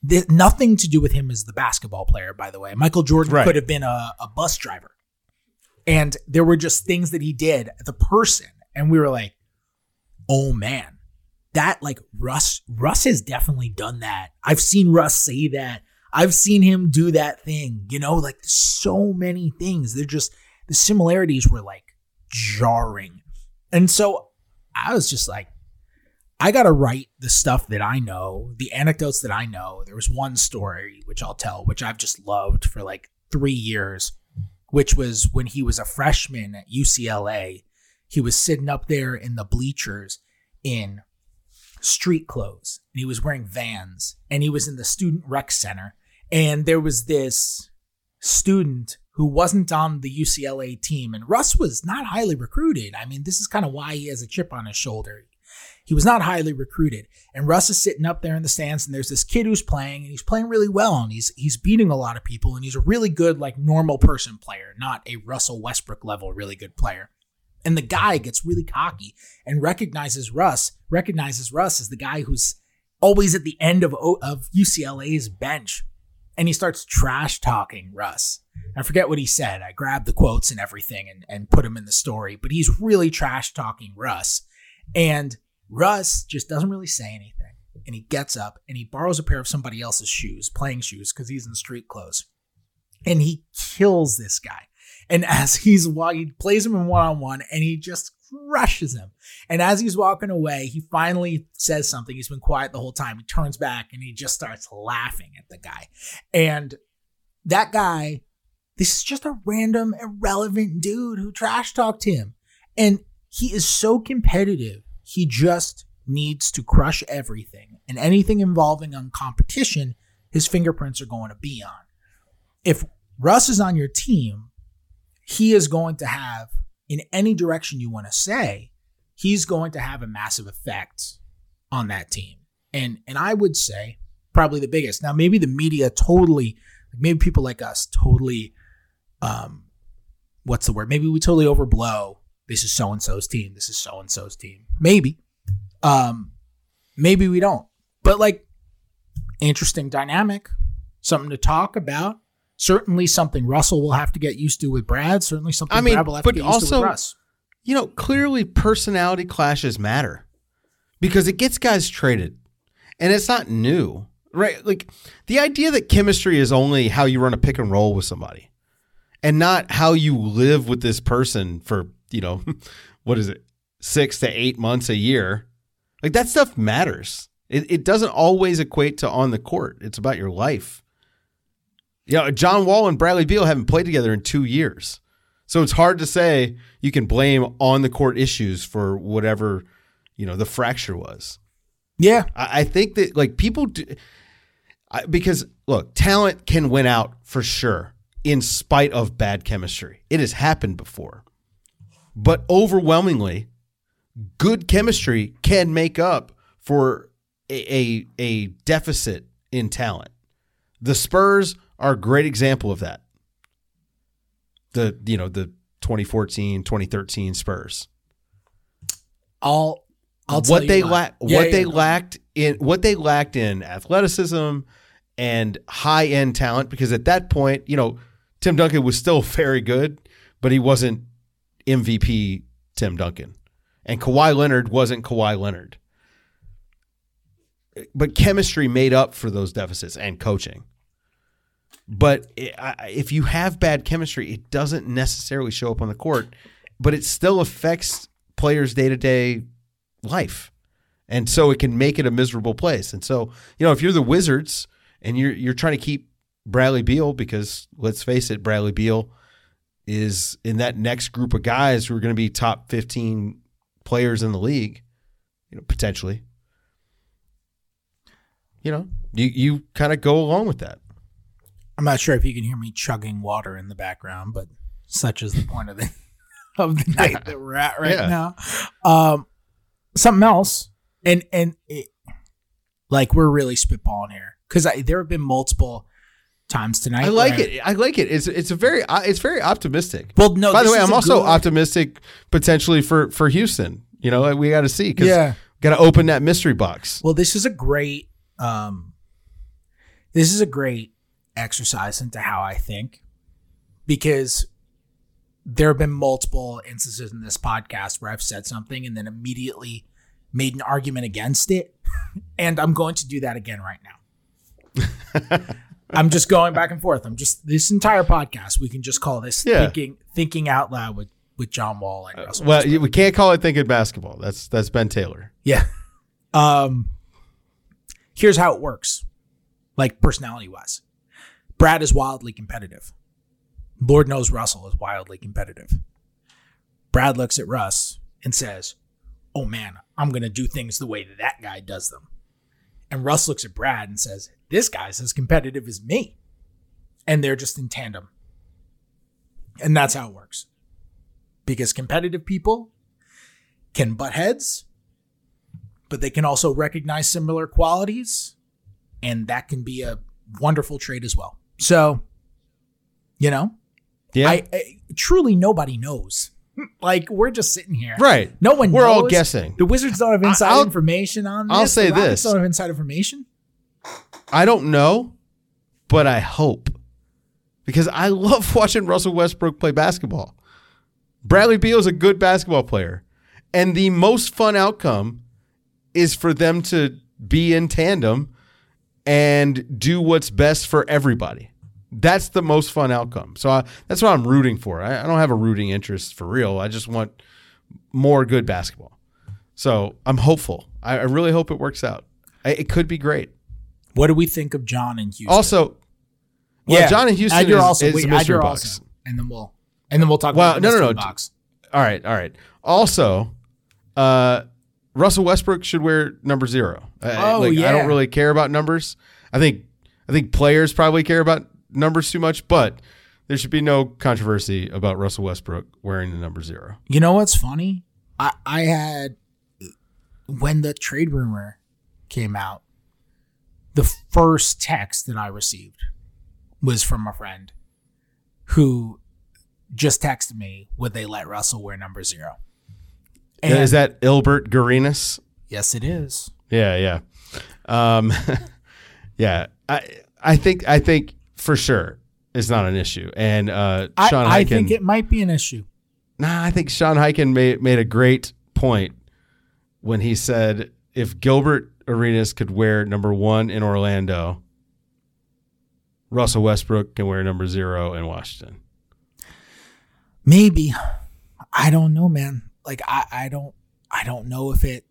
this, nothing to do with him as the basketball player, by the way. Michael Jordan right. could have been a, a bus driver. And there were just things that he did, the person. And we were like, oh man. That like Russ, Russ has definitely done that. I've seen Russ say that. I've seen him do that thing, you know, like so many things. They're just, the similarities were like jarring. And so I was just like, I got to write the stuff that I know, the anecdotes that I know. There was one story, which I'll tell, which I've just loved for like three years, which was when he was a freshman at U C L A. He was sitting up there in the bleachers in street clothes, and he was wearing Vans, and he was in the student rec center, and there was this student who wasn't on the U C L A team, and Russ was not highly recruited. I mean, this is kind of why he has a chip on his shoulder. He was not highly recruited, and Russ is sitting up there in the stands, and there's this kid who's playing, and he's playing really well, and he's he's beating a lot of people, and he's a really good, like, normal person player, not a Russell Westbrook level really good player. And the guy gets really cocky and recognizes Russ, recognizes Russ as the guy who's always at the end of, of U C L A's bench. And he starts trash talking Russ. I forget what he said. I grabbed the quotes and everything and, and put them in the story, but he's really trash talking Russ. And Russ just doesn't really say anything. And he gets up and he borrows a pair of somebody else's shoes, playing shoes, because he's in street clothes. And he kills this guy. And as he's walking, he plays him in one-on-one, and he just crushes him. And as he's walking away, he finally says something. He's been quiet the whole time. He turns back, and he just starts laughing at the guy. And that guy, this is just a random, irrelevant dude who trash talked him. And he is so competitive. He just needs to crush everything. And anything involving on competition, his fingerprints are going to be on. If Russ is on your team, he is going to have, in any direction you want to say, he's going to have a massive effect on that team. And and I would say probably the biggest. Now, maybe the media totally, maybe people like us totally, um, what's the word? Maybe we totally overblow. This is so-and-so's team. This is so-and-so's team. Maybe. Um, maybe we don't. But like, interesting dynamic, something to talk about. Certainly something Russell will have to get used to with Brad. Certainly something I mean, Brad will have to get also, used to with Russ. You know, clearly personality clashes matter because it gets guys traded. And it's not new, right? Like the idea that chemistry is only how you run a pick and roll with somebody and not how you live with this person for, you know, what is it, six to eight months a year. Like that stuff matters. It, it doesn't always equate to on the court. It's about your life. You know, John Wall and Bradley Beal haven't played together in two years. So it's hard to say you can blame on the court issues for whatever, you know, the fracture was. Yeah. I, I think that like people do, I, because look, talent can win out for sure in spite of bad chemistry. It has happened before, but overwhelmingly good chemistry can make up for a, a, a deficit in talent. The Spurs are a great example of that. The, you know, the twenty fourteen, twenty thirteen Spurs. I'll, I'll tell what you they lack, yeah, what yeah, they no. lacked in, what they lacked in athleticism and high end talent, because at that point, you know, Tim Duncan was still very good, but he wasn't M V P Tim Duncan, and Kawhi Leonard wasn't Kawhi Leonard. But chemistry made up for those deficits and coaching. But if you have bad chemistry, it doesn't necessarily show up on the court, but it still affects players' day-to-day life. And so it can make it a miserable place. And so, you know, if you're the Wizards and you're you're trying to keep Bradley Beal, because let's face it, Bradley Beal is in that next group of guys who are going to be top fifteen players in the league, you know, potentially. You know, you, you kind of go along with that. I'm not sure if you can hear me chugging water in the background, but such is the point of the of the night that we're at right yeah. now. Um, something else, and and it, like we're really spitballing here because there have been multiple times tonight. I like it. I like it. It's it's a very it's very optimistic. Well, no. By the way, I'm also good. optimistic potentially for for Houston. You know, we got to see because yeah. got to open that mystery box. Well, this is a great. Um, this is a great. exercise into how I think, because there have been multiple instances in this podcast where I've said something and then immediately made an argument against it. And I'm going to do that again right now. I'm just going back and forth. I'm just, this entire podcast, we can just call this yeah. thinking, thinking out loud with, with John Wall and Russell. Uh, well, Westbrook. We can't call it thinking basketball. That's, that's Ben Taylor. Yeah. Um, here's how it works. Like personality wise. Brad is wildly competitive. Lord knows Russell is wildly competitive. Brad looks at Russ and says, oh man, I'm going to do things the way that, that guy does them. And Russ looks at Brad and says, this guy's as competitive as me. And they're just in tandem. And that's how it works. Because competitive people can butt heads, but they can also recognize similar qualities. And that can be a wonderful trait as well. So, you know, yeah. I, I truly nobody knows. Like we're just sitting here, right? No one. We're knows. all guessing. The Wizards don't have inside I'll, information on this. I'll say the this: don't have inside information. I don't know, but I hope, because I love watching Russell Westbrook play basketball. Bradley Beal is a good basketball player, and the most fun outcome is for them to be in tandem and do what's best for everybody. That's the most fun outcome. So I, that's what I'm rooting for. I, I don't have a rooting interest for real. I just want more good basketball. So I'm hopeful. I, I really hope it works out. I, it could be great. What do we think of John in Houston? Also, well, yeah, John in Houston is, also, is wait, the mystery box. Also, and then we'll and then we'll talk well, about no, the mystery no, no. box. All right, all right. Also, uh, Russell Westbrook should wear number zero. I, oh, like, yeah. I don't really care about numbers. I think I think players probably care about numbers too much, but there should be no controversy about Russell Westbrook wearing the number zero. You know what's funny? I, I had, when the trade rumor came out, the first text that I received was from a friend who just texted me, would they let Russell wear number zero? And is that Gilbert Arenas? Yes, it is. Yeah, yeah, um, yeah. I, I think, I think for sure it's not an issue. And uh, Sean, I, I Hyken, think it might be an issue. Nah, I think Sean Hyken made made a great point when he said if Gilbert Arenas could wear number one in Orlando, Russell Westbrook can wear number zero in Washington. Maybe, I don't know, man. Like I, I don't I don't know if it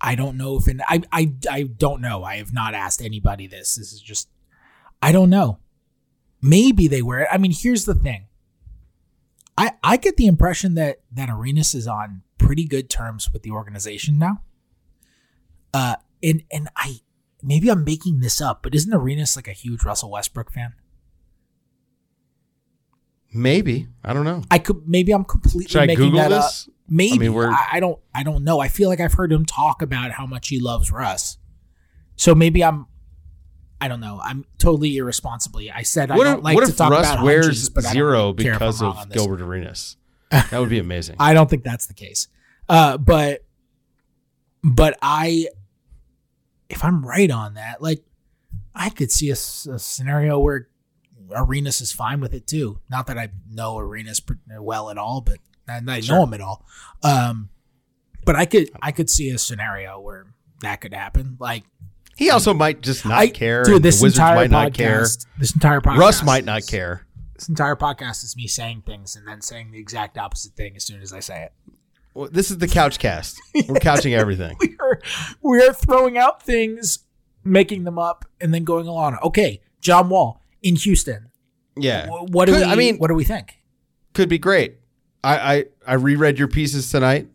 I don't know if it I, I I don't know. I have not asked anybody this. This is just I don't know. Maybe they wear it. I mean, here's the thing. I I get the impression that that Arenas is on pretty good terms with the organization now. Uh and and I maybe I'm making this up, but isn't Arenas like a huge Russell Westbrook fan? Maybe. I don't know. I could maybe I'm completely Should I making Google that this? Up. Maybe I, mean, we're, I don't I don't know. I feel like I've heard him talk about how much he loves Russ. So maybe I'm I don't know. I'm totally irresponsibly. I said I if, don't like to talk Russ about hunches, but I don't care if I'm wrong on this. What if Russ wears zero because of Gilbert Arenas? That would be amazing. I don't think that's the case. Uh, but but I if I'm right on that, like I could see a, a scenario where Arenas is fine with it too. Not that I know Arenas well at all, but I know sure. him at all. Um, but I could, I could see a scenario where that could happen. Like he also I, might just not I, care. Dude, this the Wizards entire might podcast, not care. This entire podcast, Russ might not is, care. This entire podcast is me saying things and then saying the exact opposite thing as soon as I say it. Well, this is the couch cast. We're couching everything. we are, we are throwing out things, making them up, and then going along. Okay, John Wall. In Houston, yeah. What do could, we? I mean, what do we think? Could be great. I, I I reread your pieces tonight,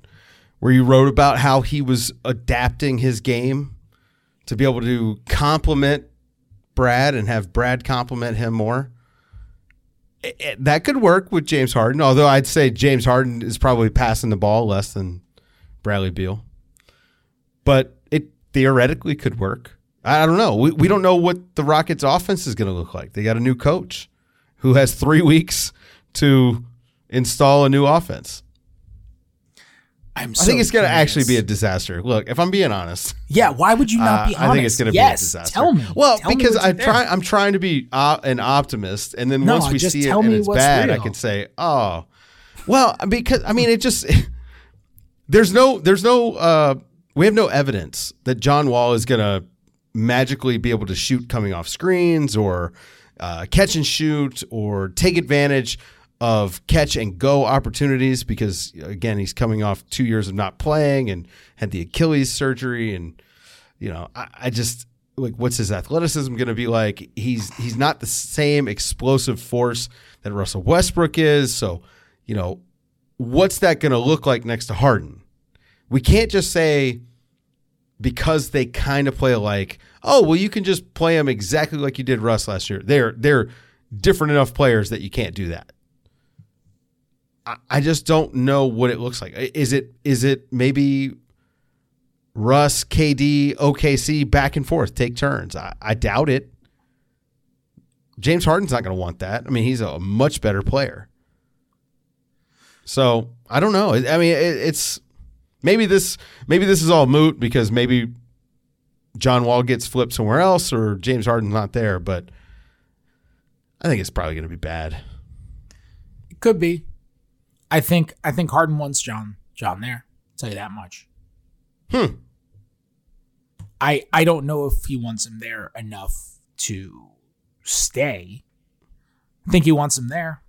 where you wrote about how he was adapting his game to be able to complement Brad and have Brad compliment him more. It, it, that could work with James Harden, although I'd say James Harden is probably passing the ball less than Bradley Beal. But it theoretically could work. I don't know. We we don't know what the Rockets' offense is going to look like. They got a new coach who has three weeks to install a new offense. I'm so I think it's going to actually be a disaster. Look, if I'm being honest. Yeah, why would you not uh, be honest? I think it's going to yes, be a disaster. Tell me. Well, tell because me I try, I'm trying to be uh, an optimist, and then no, once we see it and it's bad, real. I can say, oh. Well, because, I mean, it just – there's no – there's no uh, we have no evidence that John Wall is going to magically be able to shoot coming off screens or uh, catch and shoot or take advantage of catch and go opportunities because, again, he's coming off two years of not playing and had the Achilles surgery. And, you know, I, I just like, what's his athleticism going to be like? He's, he's not the same explosive force that Russell Westbrook is. So, you know, what's that going to look like next to Harden? We can't just say because they kind of play alike, oh, well, you can just play them exactly like you did Russ last year. They're, they're different enough players that you can't do that. I just don't know what it looks like. Is it is it maybe Russ, K D, O K C, back and forth, take turns? I, I doubt it. James Harden's not going to want that. I mean, he's a much better player. So I don't know. I mean, it, it's maybe this maybe this is all moot because maybe John Wall gets flipped somewhere else or James Harden's not there. But I think it's probably going to be bad. It could be. I think I think Harden wants John John there. I'll tell you that much. Hmm. I I don't know if he wants him there enough to stay. I think he wants him there.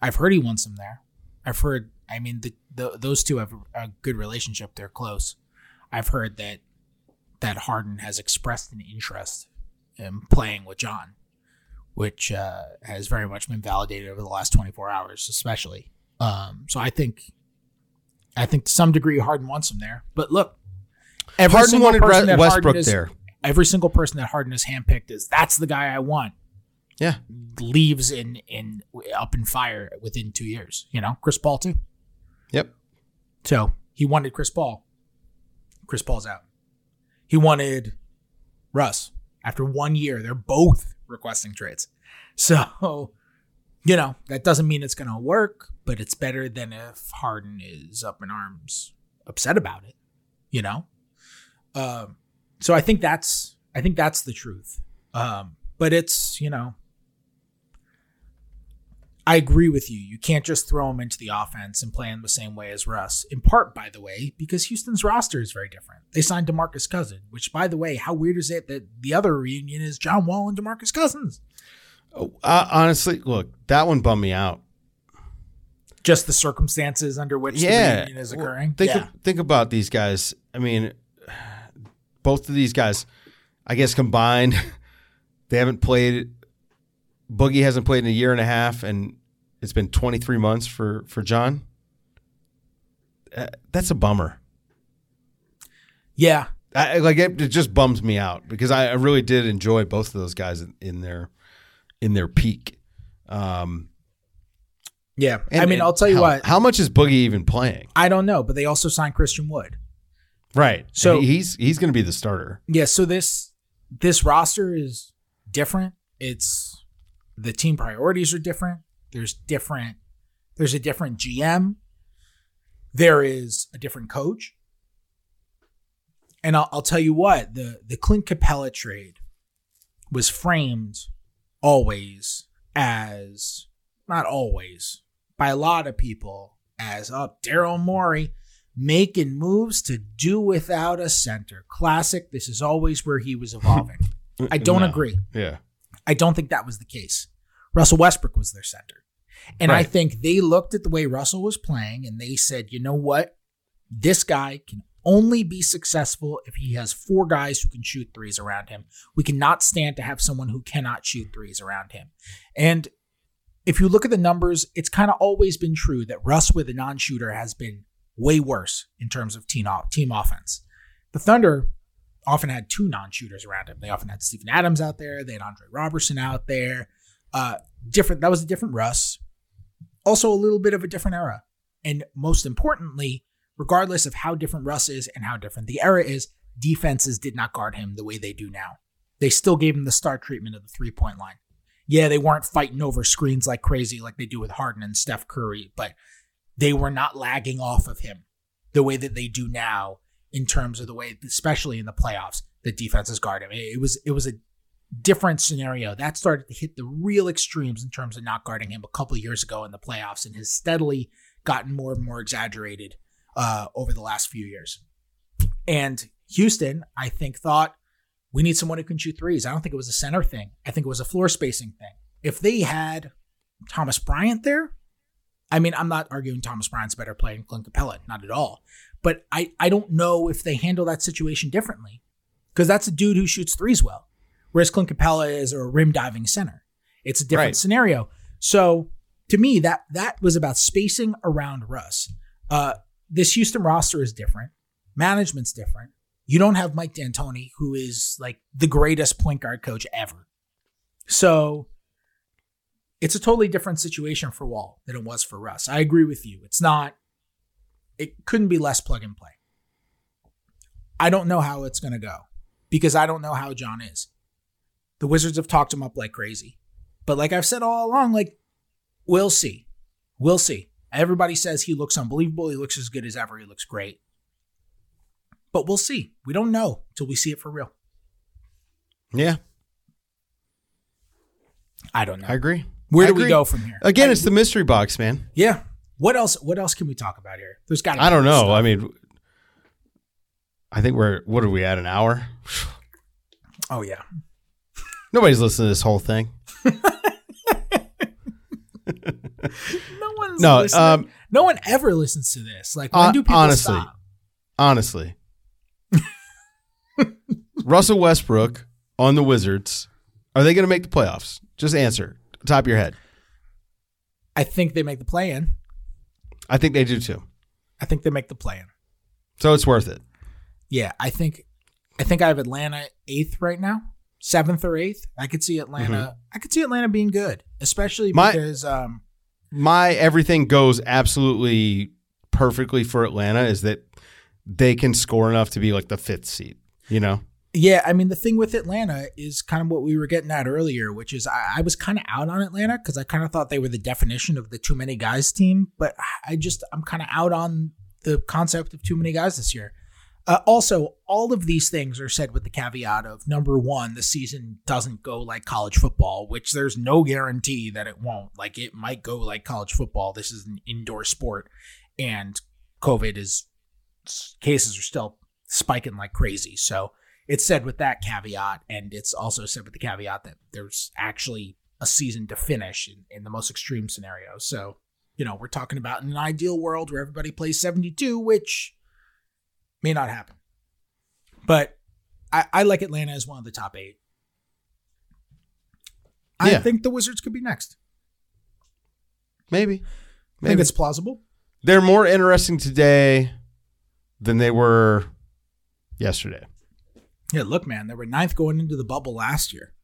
I've heard he wants him there. I've heard. I mean, the, the those two have a good relationship. They're close. I've heard that that Harden has expressed an interest in playing with John, which uh, has very much been validated over the last twenty-four hours, especially. Um, so I think, I think to some degree Harden wants him there. But look, every Harden single wanted person that Westbrook Harden is, there. Every single person that Harden is handpicked is that's the guy I want. Yeah, leaves in in up in fire within two years. You know, Chris Paul too. Yep. So he wanted Chris Paul. Chris Paul's out. He wanted Russ after one year. They're both requesting trades. So, you know, that doesn't mean it's going to work, but it's better than if Harden is up in arms, upset about it, you know? Um, so I think that's, I think that's the truth. Um, but it's, you know, I agree with you. You can't just throw him into the offense and play him the same way as Russ, in part, by the way, because Houston's roster is very different. They signed DeMarcus Cousins, which, by the way, how weird is it that the other reunion is John Wall and DeMarcus Cousins? Oh, uh, honestly, look, that one bummed me out. Just the circumstances under which yeah. the reunion is occurring? Think, yeah. think about these guys. I mean, both of these guys, I guess combined, they haven't played. Boogie hasn't played in a year and a half, and it's been twenty-three months for, for John. Uh, that's a bummer. Yeah. I, like it, it just bums me out because I, I really did enjoy both of those guys in, in their – in their peak. Um, yeah. And, I mean, I'll tell you how, what. How much is Boogie even playing? I don't know, but they also signed Christian Wood. Right. So and he's he's going to be the starter. Yeah, so this this roster is different. It's the team priorities are different. There's different there's a different G M. There is a different coach. And I'll, I'll tell you what, the the Clint Capela trade was framed always as, not always, by a lot of people as up oh, Daryl Morey making moves to do without a center. Classic. This is always where he was evolving. I don't no. agree. Yeah. I don't think that was the case. Russell Westbrook was their center. And right. I think they looked at the way Russell was playing and they said, you know what? This guy can only be successful if he has four guys who can shoot threes around him. We cannot stand to have someone who cannot shoot threes around him. And if you look at the numbers, it's kind of always been true that Russ with a non-shooter has been way worse in terms of team, team offense. The Thunder often had two non-shooters around him. They often had Stephen Adams out there. They had Andre Robertson out there. Uh, different. That was a different Russ. Also a little bit of a different era. And most importantly, regardless of how different Russ is and how different the era is, defenses did not guard him the way they do now. They still gave him the star treatment of the three-point line. Yeah, they weren't fighting over screens like crazy like they do with Harden and Steph Curry, but they were not lagging off of him the way that they do now in terms of the way, especially in the playoffs, that defenses guard him. It was, it was a different scenario. That started to hit the real extremes in terms of not guarding him a couple of years ago in the playoffs and has steadily gotten more and more exaggerated uh, over the last few years. And Houston, I think, thought, we need someone who can shoot threes. I don't think it was a center thing. I think it was a floor spacing thing. If they had Thomas Bryant there, I mean, I'm not arguing Thomas Bryant's a better player than Clint Capela, not at all. But I, I don't know if they handle that situation differently, because that's a dude who shoots threes well, whereas Clint Capela is a rim diving center. It's a different right. scenario. So to me, that that was about spacing around Russ. Uh, this Houston roster is different. Management's different. You don't have Mike D'Antoni, who is like the greatest point guard coach ever. So it's a totally different situation for Wall than it was for Russ. I agree with you. It's not, it couldn't be less plug and play. I don't know how it's going to go because I don't know how John is. The Wizards have talked him up like crazy. But like I've said all along, like, we'll see. We'll see. Everybody says he looks unbelievable. He looks as good as ever. He looks great. But we'll see. We don't know till we see it for real. Yeah. I don't know. I agree. Where I do agree. we go from here? Again, I, it's the mystery box, man. Yeah. What else What else can we talk about here? There's got to be I don't know. Stuff. I mean, I think we're, what are we at, an hour? Oh, yeah. Nobody's listening to this whole thing. No one's no, listening. Um, no one ever listens to this. Like, when uh, do people honestly, stop? Honestly. Russell Westbrook on the Wizards. Are they going to make the playoffs? Just answer. Top of your head. I think they make the play-in. I think they do too. I think they make the play-in. So it's worth it. Yeah, I think I think I have Atlanta eighth right now. Seventh or eighth. I could see Atlanta. Mm-hmm. I could see Atlanta being good, especially my, because um, my everything goes absolutely perfectly for Atlanta is that they can score enough to be like the fifth seed, you know? Yeah, I mean, the thing with Atlanta is kind of what we were getting at earlier, which is I, I was kind of out on Atlanta because I kind of thought they were the definition of the too many guys team, but I just, I'm kind of out on the concept of too many guys this year. Uh, also, all of these things are said with the caveat of, number one, the season doesn't go like college football, which there's no guarantee that it won't. Like, it might go like college football. This is an indoor sport, and COVID is, cases are still spiking like crazy. So it's said with that caveat, and it's also said with the caveat that there's actually a season to finish in, in the most extreme scenario. So, you know, we're talking about an ideal world where everybody plays seventy-two, which may not happen. But I, I like Atlanta as one of the top eight. I yeah. think the Wizards could be next. Maybe. Maybe. I think it's plausible. They're more interesting today than they were yesterday. Yeah, look, man, they were ninth going into the bubble last year.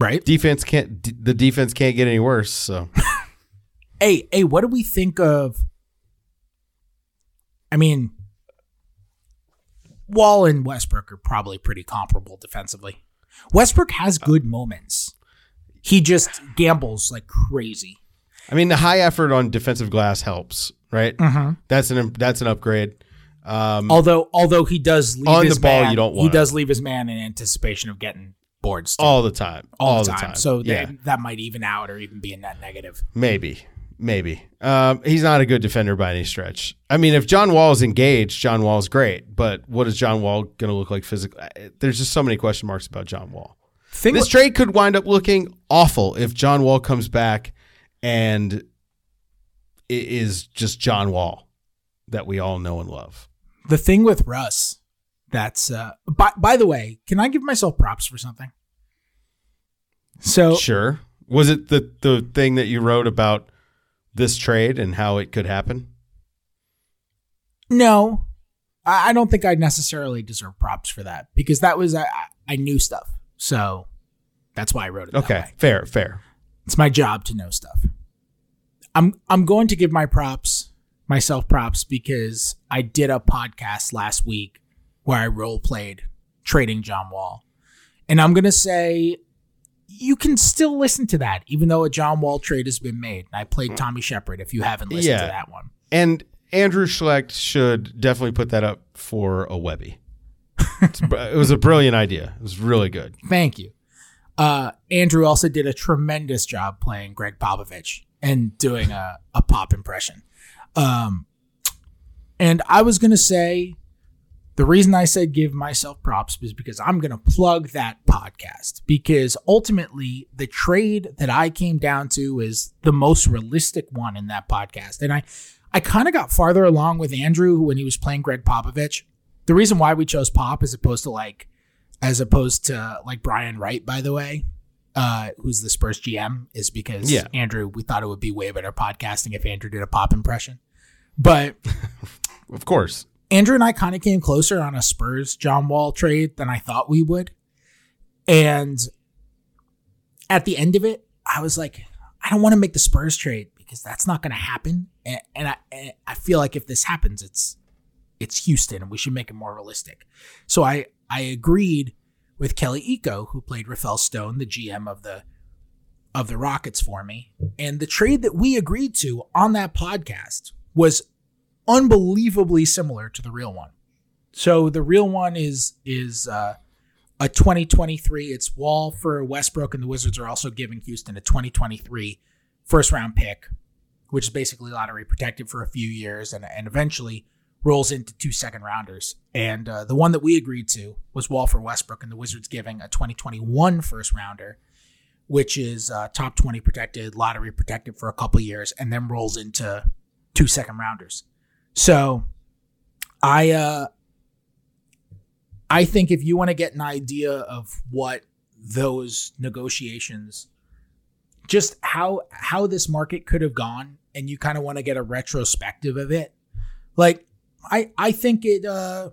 Right? Defense can't d- the defense can't get any worse, so. hey, hey, what do we think of? I mean, Wall and Westbrook are probably pretty comparable defensively. Westbrook has good moments. He just gambles like crazy. I mean, the high effort on defensive glass helps, right? Mm-hmm. That's an that's an upgrade. Um, although although he does leave on his the ball, man, you don't want he does leave his man in anticipation of getting boards too. all the time, all, all the time. time. So yeah. they, that might even out or even be a net negative. Maybe, maybe. Um, he's not a good defender by any stretch. I mean, if John Wall is engaged, John Wall is great. But what is John Wall going to look like physically? There's just so many question marks about John Wall. Think this what- trade could wind up looking awful if John Wall comes back and it is just John Wall that we all know and love. The thing with Russ, that's, uh, by, by the way, can I give myself props for something? So sure. Was it the, the thing that you wrote about this trade and how it could happen? No, I don't think I necessarily deserve props for that because that was, I, I knew stuff. So that's why I wrote it. Okay. That way. Fair, fair. It's my job to know stuff. I'm, I'm going to give my props, myself props, because I did a podcast last week where I role played trading John Wall. And I'm going to say you can still listen to that, even though a John Wall trade has been made. And I played Tommy Shepard, if you haven't listened yeah. to that one. And Andrew Schlecht should definitely put that up for a Webby. It was a brilliant idea. It was really good. Thank you. Uh, Andrew also did a tremendous job playing Greg Popovich and doing a, a Pop impression. Um, and I was going to say, the reason I said give myself props is because I'm going to plug that podcast, because ultimately the trade that I came down to is the most realistic one in that podcast. And I, I kind of got farther along with Andrew when he was playing Greg Popovich. The reason why we chose Pop as opposed to like, as opposed to like Brian Wright, by the way, uh, who's the Spurs G M, is because yeah. Andrew, we thought it would be way better podcasting if Andrew did a Pop impression. But of course, Andrew and I kind of came closer on a Spurs John Wall trade than I thought we would. And at the end of it, I was like, I don't want to make the Spurs trade because that's not going to happen. And, and I and I feel like if this happens, it's it's Houston and we should make it more realistic. So I, I agreed with Kelly Eco, who played Rafael Stone, the G M of the of the Rockets for me. And the trade that we agreed to on that podcast was unbelievably similar to the real one. So the real one is is uh, a twenty twenty-three. It's Wall for Westbrook, and the Wizards are also giving Houston a twenty twenty-three first round pick, which is basically lottery protected for a few years and, and eventually rolls into two second rounders. And uh, the one that we agreed to was Wall for Westbrook, and the Wizards giving a twenty twenty-one first rounder, which is uh, top twenty protected, lottery protected for a couple years, and then rolls into two second rounders. So I uh, I think if you want to get an idea of what those negotiations, just how how this market could have gone, and you kind of want to get a retrospective of it, like I I think it uh,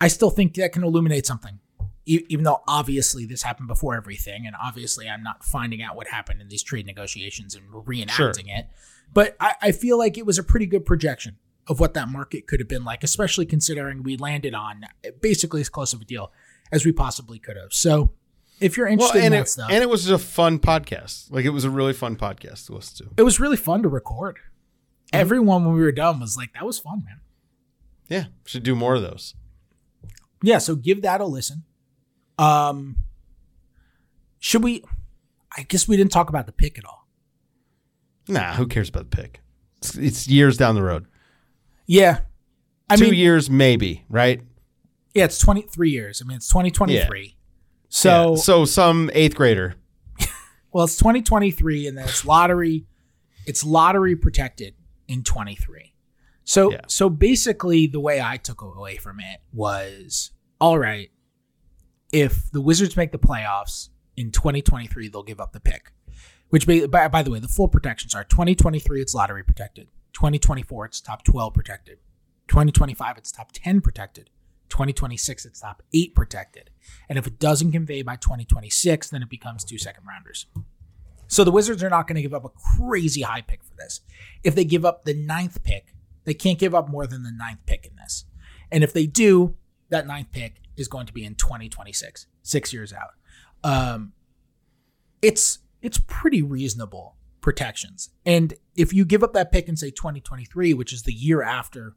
I still think that can illuminate something, e- even though obviously this happened before everything, and obviously I'm not finding out what happened in these trade negotiations and reenacting sure. it. But I, I feel like it was a pretty good projection of what that market could have been like, especially considering we landed on basically as close of a deal as we possibly could have. So if you're interested well, in that it, stuff. And it was a fun podcast. Like it was a really fun podcast to listen to. It was really fun to record. Mm-hmm. Everyone, when we were done, was like, that was fun, man. Yeah. Should do more of those. Yeah. So give that a listen. Um, should we, I guess we didn't talk about the pick at all. Nah, who cares about the pick? It's, it's years down the road. Yeah. I Two mean, years maybe, right? Yeah, it's twenty-three years. I mean, it's twenty twenty-three. Yeah. So, yeah. so some eighth grader. Well, it's twenty twenty-three, and then it's lottery. It's lottery protected in twenty-three. So, yeah. so basically the way I took away from it was, all right, if the Wizards make the playoffs in twenty twenty-three, they'll give up the pick. Which, by, by the way, the full protections are twenty twenty-three, it's lottery protected. twenty twenty-four, it's top twelve protected. twenty twenty-five, it's top ten protected. twenty twenty-six, it's top eight protected. And if it doesn't convey by twenty twenty-six, then it becomes two second rounders. So the Wizards are not going to give up a crazy high pick for this. If they give up the ninth pick, they can't give up more than the ninth pick in this. And if they do, that ninth pick is going to be in twenty twenty-six, six years out. Um, it's... It's pretty reasonable protections. And if you give up that pick in, say, twenty twenty-three, which is the year after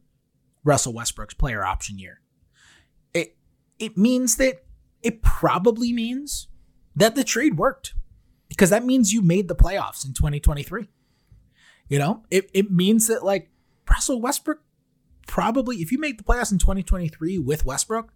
Russell Westbrook's player option year, it it means that it probably means that the trade worked, because that means you made the playoffs in twenty twenty-three. You know, it, it means that, like, Russell Westbrook probably, if you make the playoffs in twenty twenty-three with Westbrook,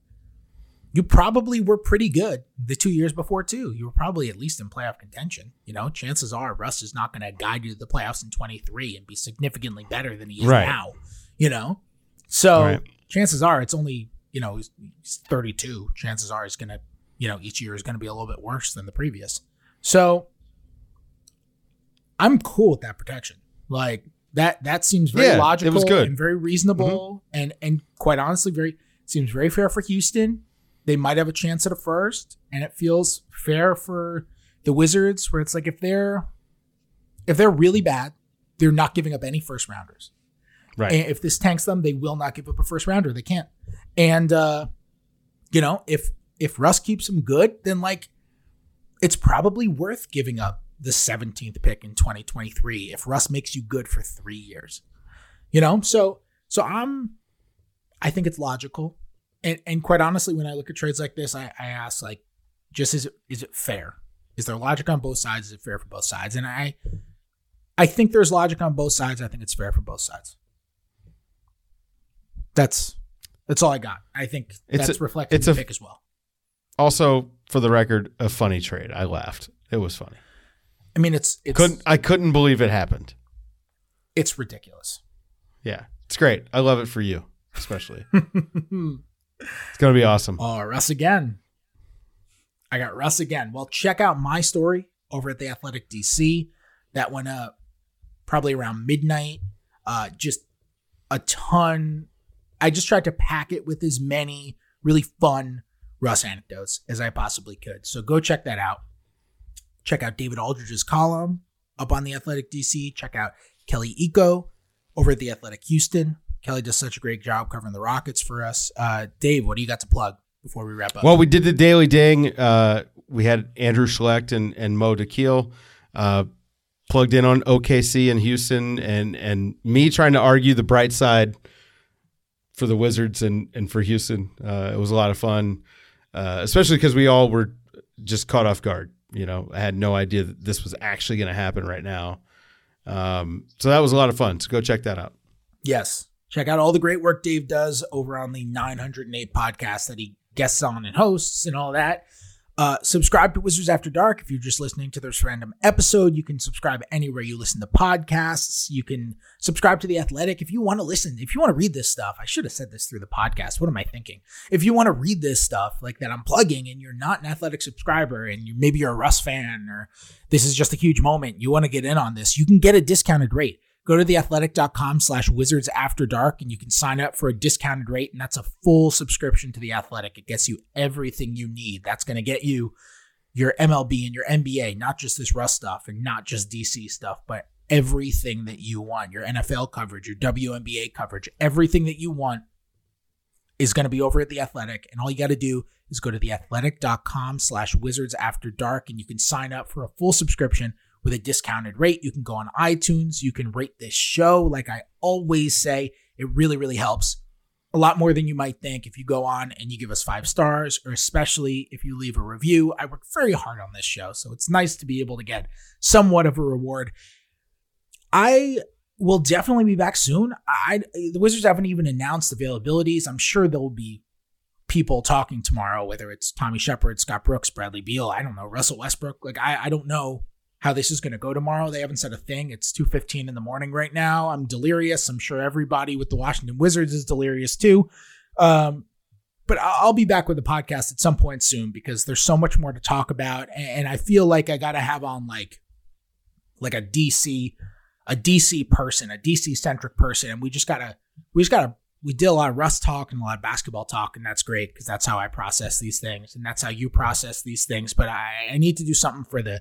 you probably were pretty good the two years before, too. You were probably at least in playoff contention. You know, chances are Russ is not going to guide you to the playoffs in twenty-three and be significantly better than he is right. now, you know? So right. chances are it's only, you know, he's, he's thirty-two. Chances are it's going to, you know, each year is going to be a little bit worse than the previous. So I'm cool with that protection. Like, That that seems very yeah, logical it was good. and very reasonable, mm-hmm. and and quite honestly, very seems very fair for Houston. They might have a chance at a first, and it feels fair for the Wizards, where it's like if they're if they're really bad, they're not giving up any first rounders. Right. And if this tanks them, they will not give up a first rounder. They can't. And uh, you know, if if Russ keeps them good, then like it's probably worth giving up the seventeenth pick in twenty twenty-three if Russ makes you good for three years. You know, so so I'm I think it's logical. And and quite honestly, when I look at trades like this, I, I ask like, just is it is it fair? Is there logic on both sides? Is it fair for both sides? And I I think there's logic on both sides. I think it's fair for both sides. That's that's all I got. I think it's that's reflected in the pick as well. Also, for the record, a funny trade. I laughed. It was funny. I mean, it's, it's couldn't I couldn't believe it happened. It's ridiculous. Yeah, it's great. I love it for you, especially. It's gonna be awesome. Oh, Russ again. I got Russ again. Well, check out my story over at The Athletic D C. That went up probably around midnight. Uh, just a ton. I just tried to pack it with as many really fun Russ anecdotes as I possibly could. So go check that out. Check out David Aldridge's column up on The Athletic D C. Check out Kelly Eco over at The Athletic Houston. Kelly does such a great job covering the Rockets for us. Uh, Dave, what do you got to plug before we wrap up? Well, we did the Daily Ding. Uh, we had Andrew Schlecht and, and Mo DeKeel uh, plugged in on O K C in Houston, and and me trying to argue the bright side for the Wizards and, and for Houston. Uh, it was a lot of fun, uh, especially because we all were just caught off guard. You know, I had no idea that this was actually going to happen right now. Um, so that was a lot of fun. So go check that out. Yes. Check out all the great work Dave does over on the nine oh eight podcast that he guests on and hosts and all that. Uh, subscribe to Wizards After Dark. If you're just listening to this random episode, you can subscribe anywhere you listen to podcasts. You can subscribe to The Athletic. If you want to listen, if you want to read this stuff, I should have said this through the podcast. What am I thinking? If you want to read this stuff like that I'm plugging and you're not an Athletic subscriber and you, maybe you're a Russ fan or this is just a huge moment, you want to get in on this, you can get a discounted rate. Go to theathletic.com slash wizards after dark and you can sign up for a discounted rate. And that's a full subscription to The Athletic. It gets you everything you need. That's going to get you your M L B and your N B A, not just this Russ stuff and not just D C stuff, but everything that you want. Your N F L coverage, your W N B A coverage, everything that you want is going to be over at The Athletic. And all you got to do is go to theathletic.com slash wizards after dark and you can sign up for a full subscription with a discounted rate. You can go on iTunes. You can rate this show. Like I always say, it really, really helps a lot more than you might think if you go on and you give us five stars, or especially if you leave a review. I work very hard on this show, so it's nice to be able to get somewhat of a reward. I will definitely be back soon. I, the Wizards haven't even announced availabilities. I'm sure there will be people talking tomorrow, whether it's Tommy Shepard, Scott Brooks, Bradley Beal, I don't know, Russell Westbrook. Like I, I don't know how this is going to go tomorrow. They haven't said a thing. It's two fifteen in the morning right now. I'm delirious. I'm sure everybody with the Washington Wizards is delirious too. Um, but I'll be back with the podcast at some point soon because there's so much more to talk about. And I feel like I got to have on like, like a D C, a D C person, a D C centric person. And we just got to, we just got to, we did a lot of Russ talk and a lot of basketball talk, and that's great because that's how I process these things. And that's how you process these things. But I, I need to do something for the,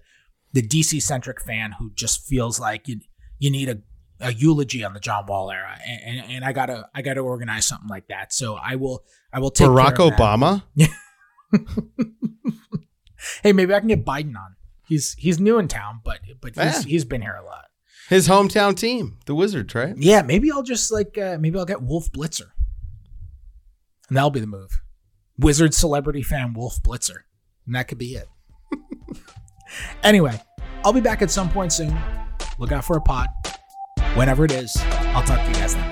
the D C-centric fan who just feels like you you need a, a eulogy on the John Wall era, and, and, and I gotta I gotta organize something like that. So I will I will take Barack Obama. Hey, maybe I can get Biden on. He's he's new in town, but but yeah. he's, he's been here a lot. His hometown team, the Wizards, right? Yeah, maybe I'll just like uh, maybe I'll get Wolf Blitzer, and that'll be the move. Wizard celebrity fan Wolf Blitzer, and that could be it. Anyway, I'll be back at some point soon. Look out for a pod. Whenever it is, I'll talk to you guys then.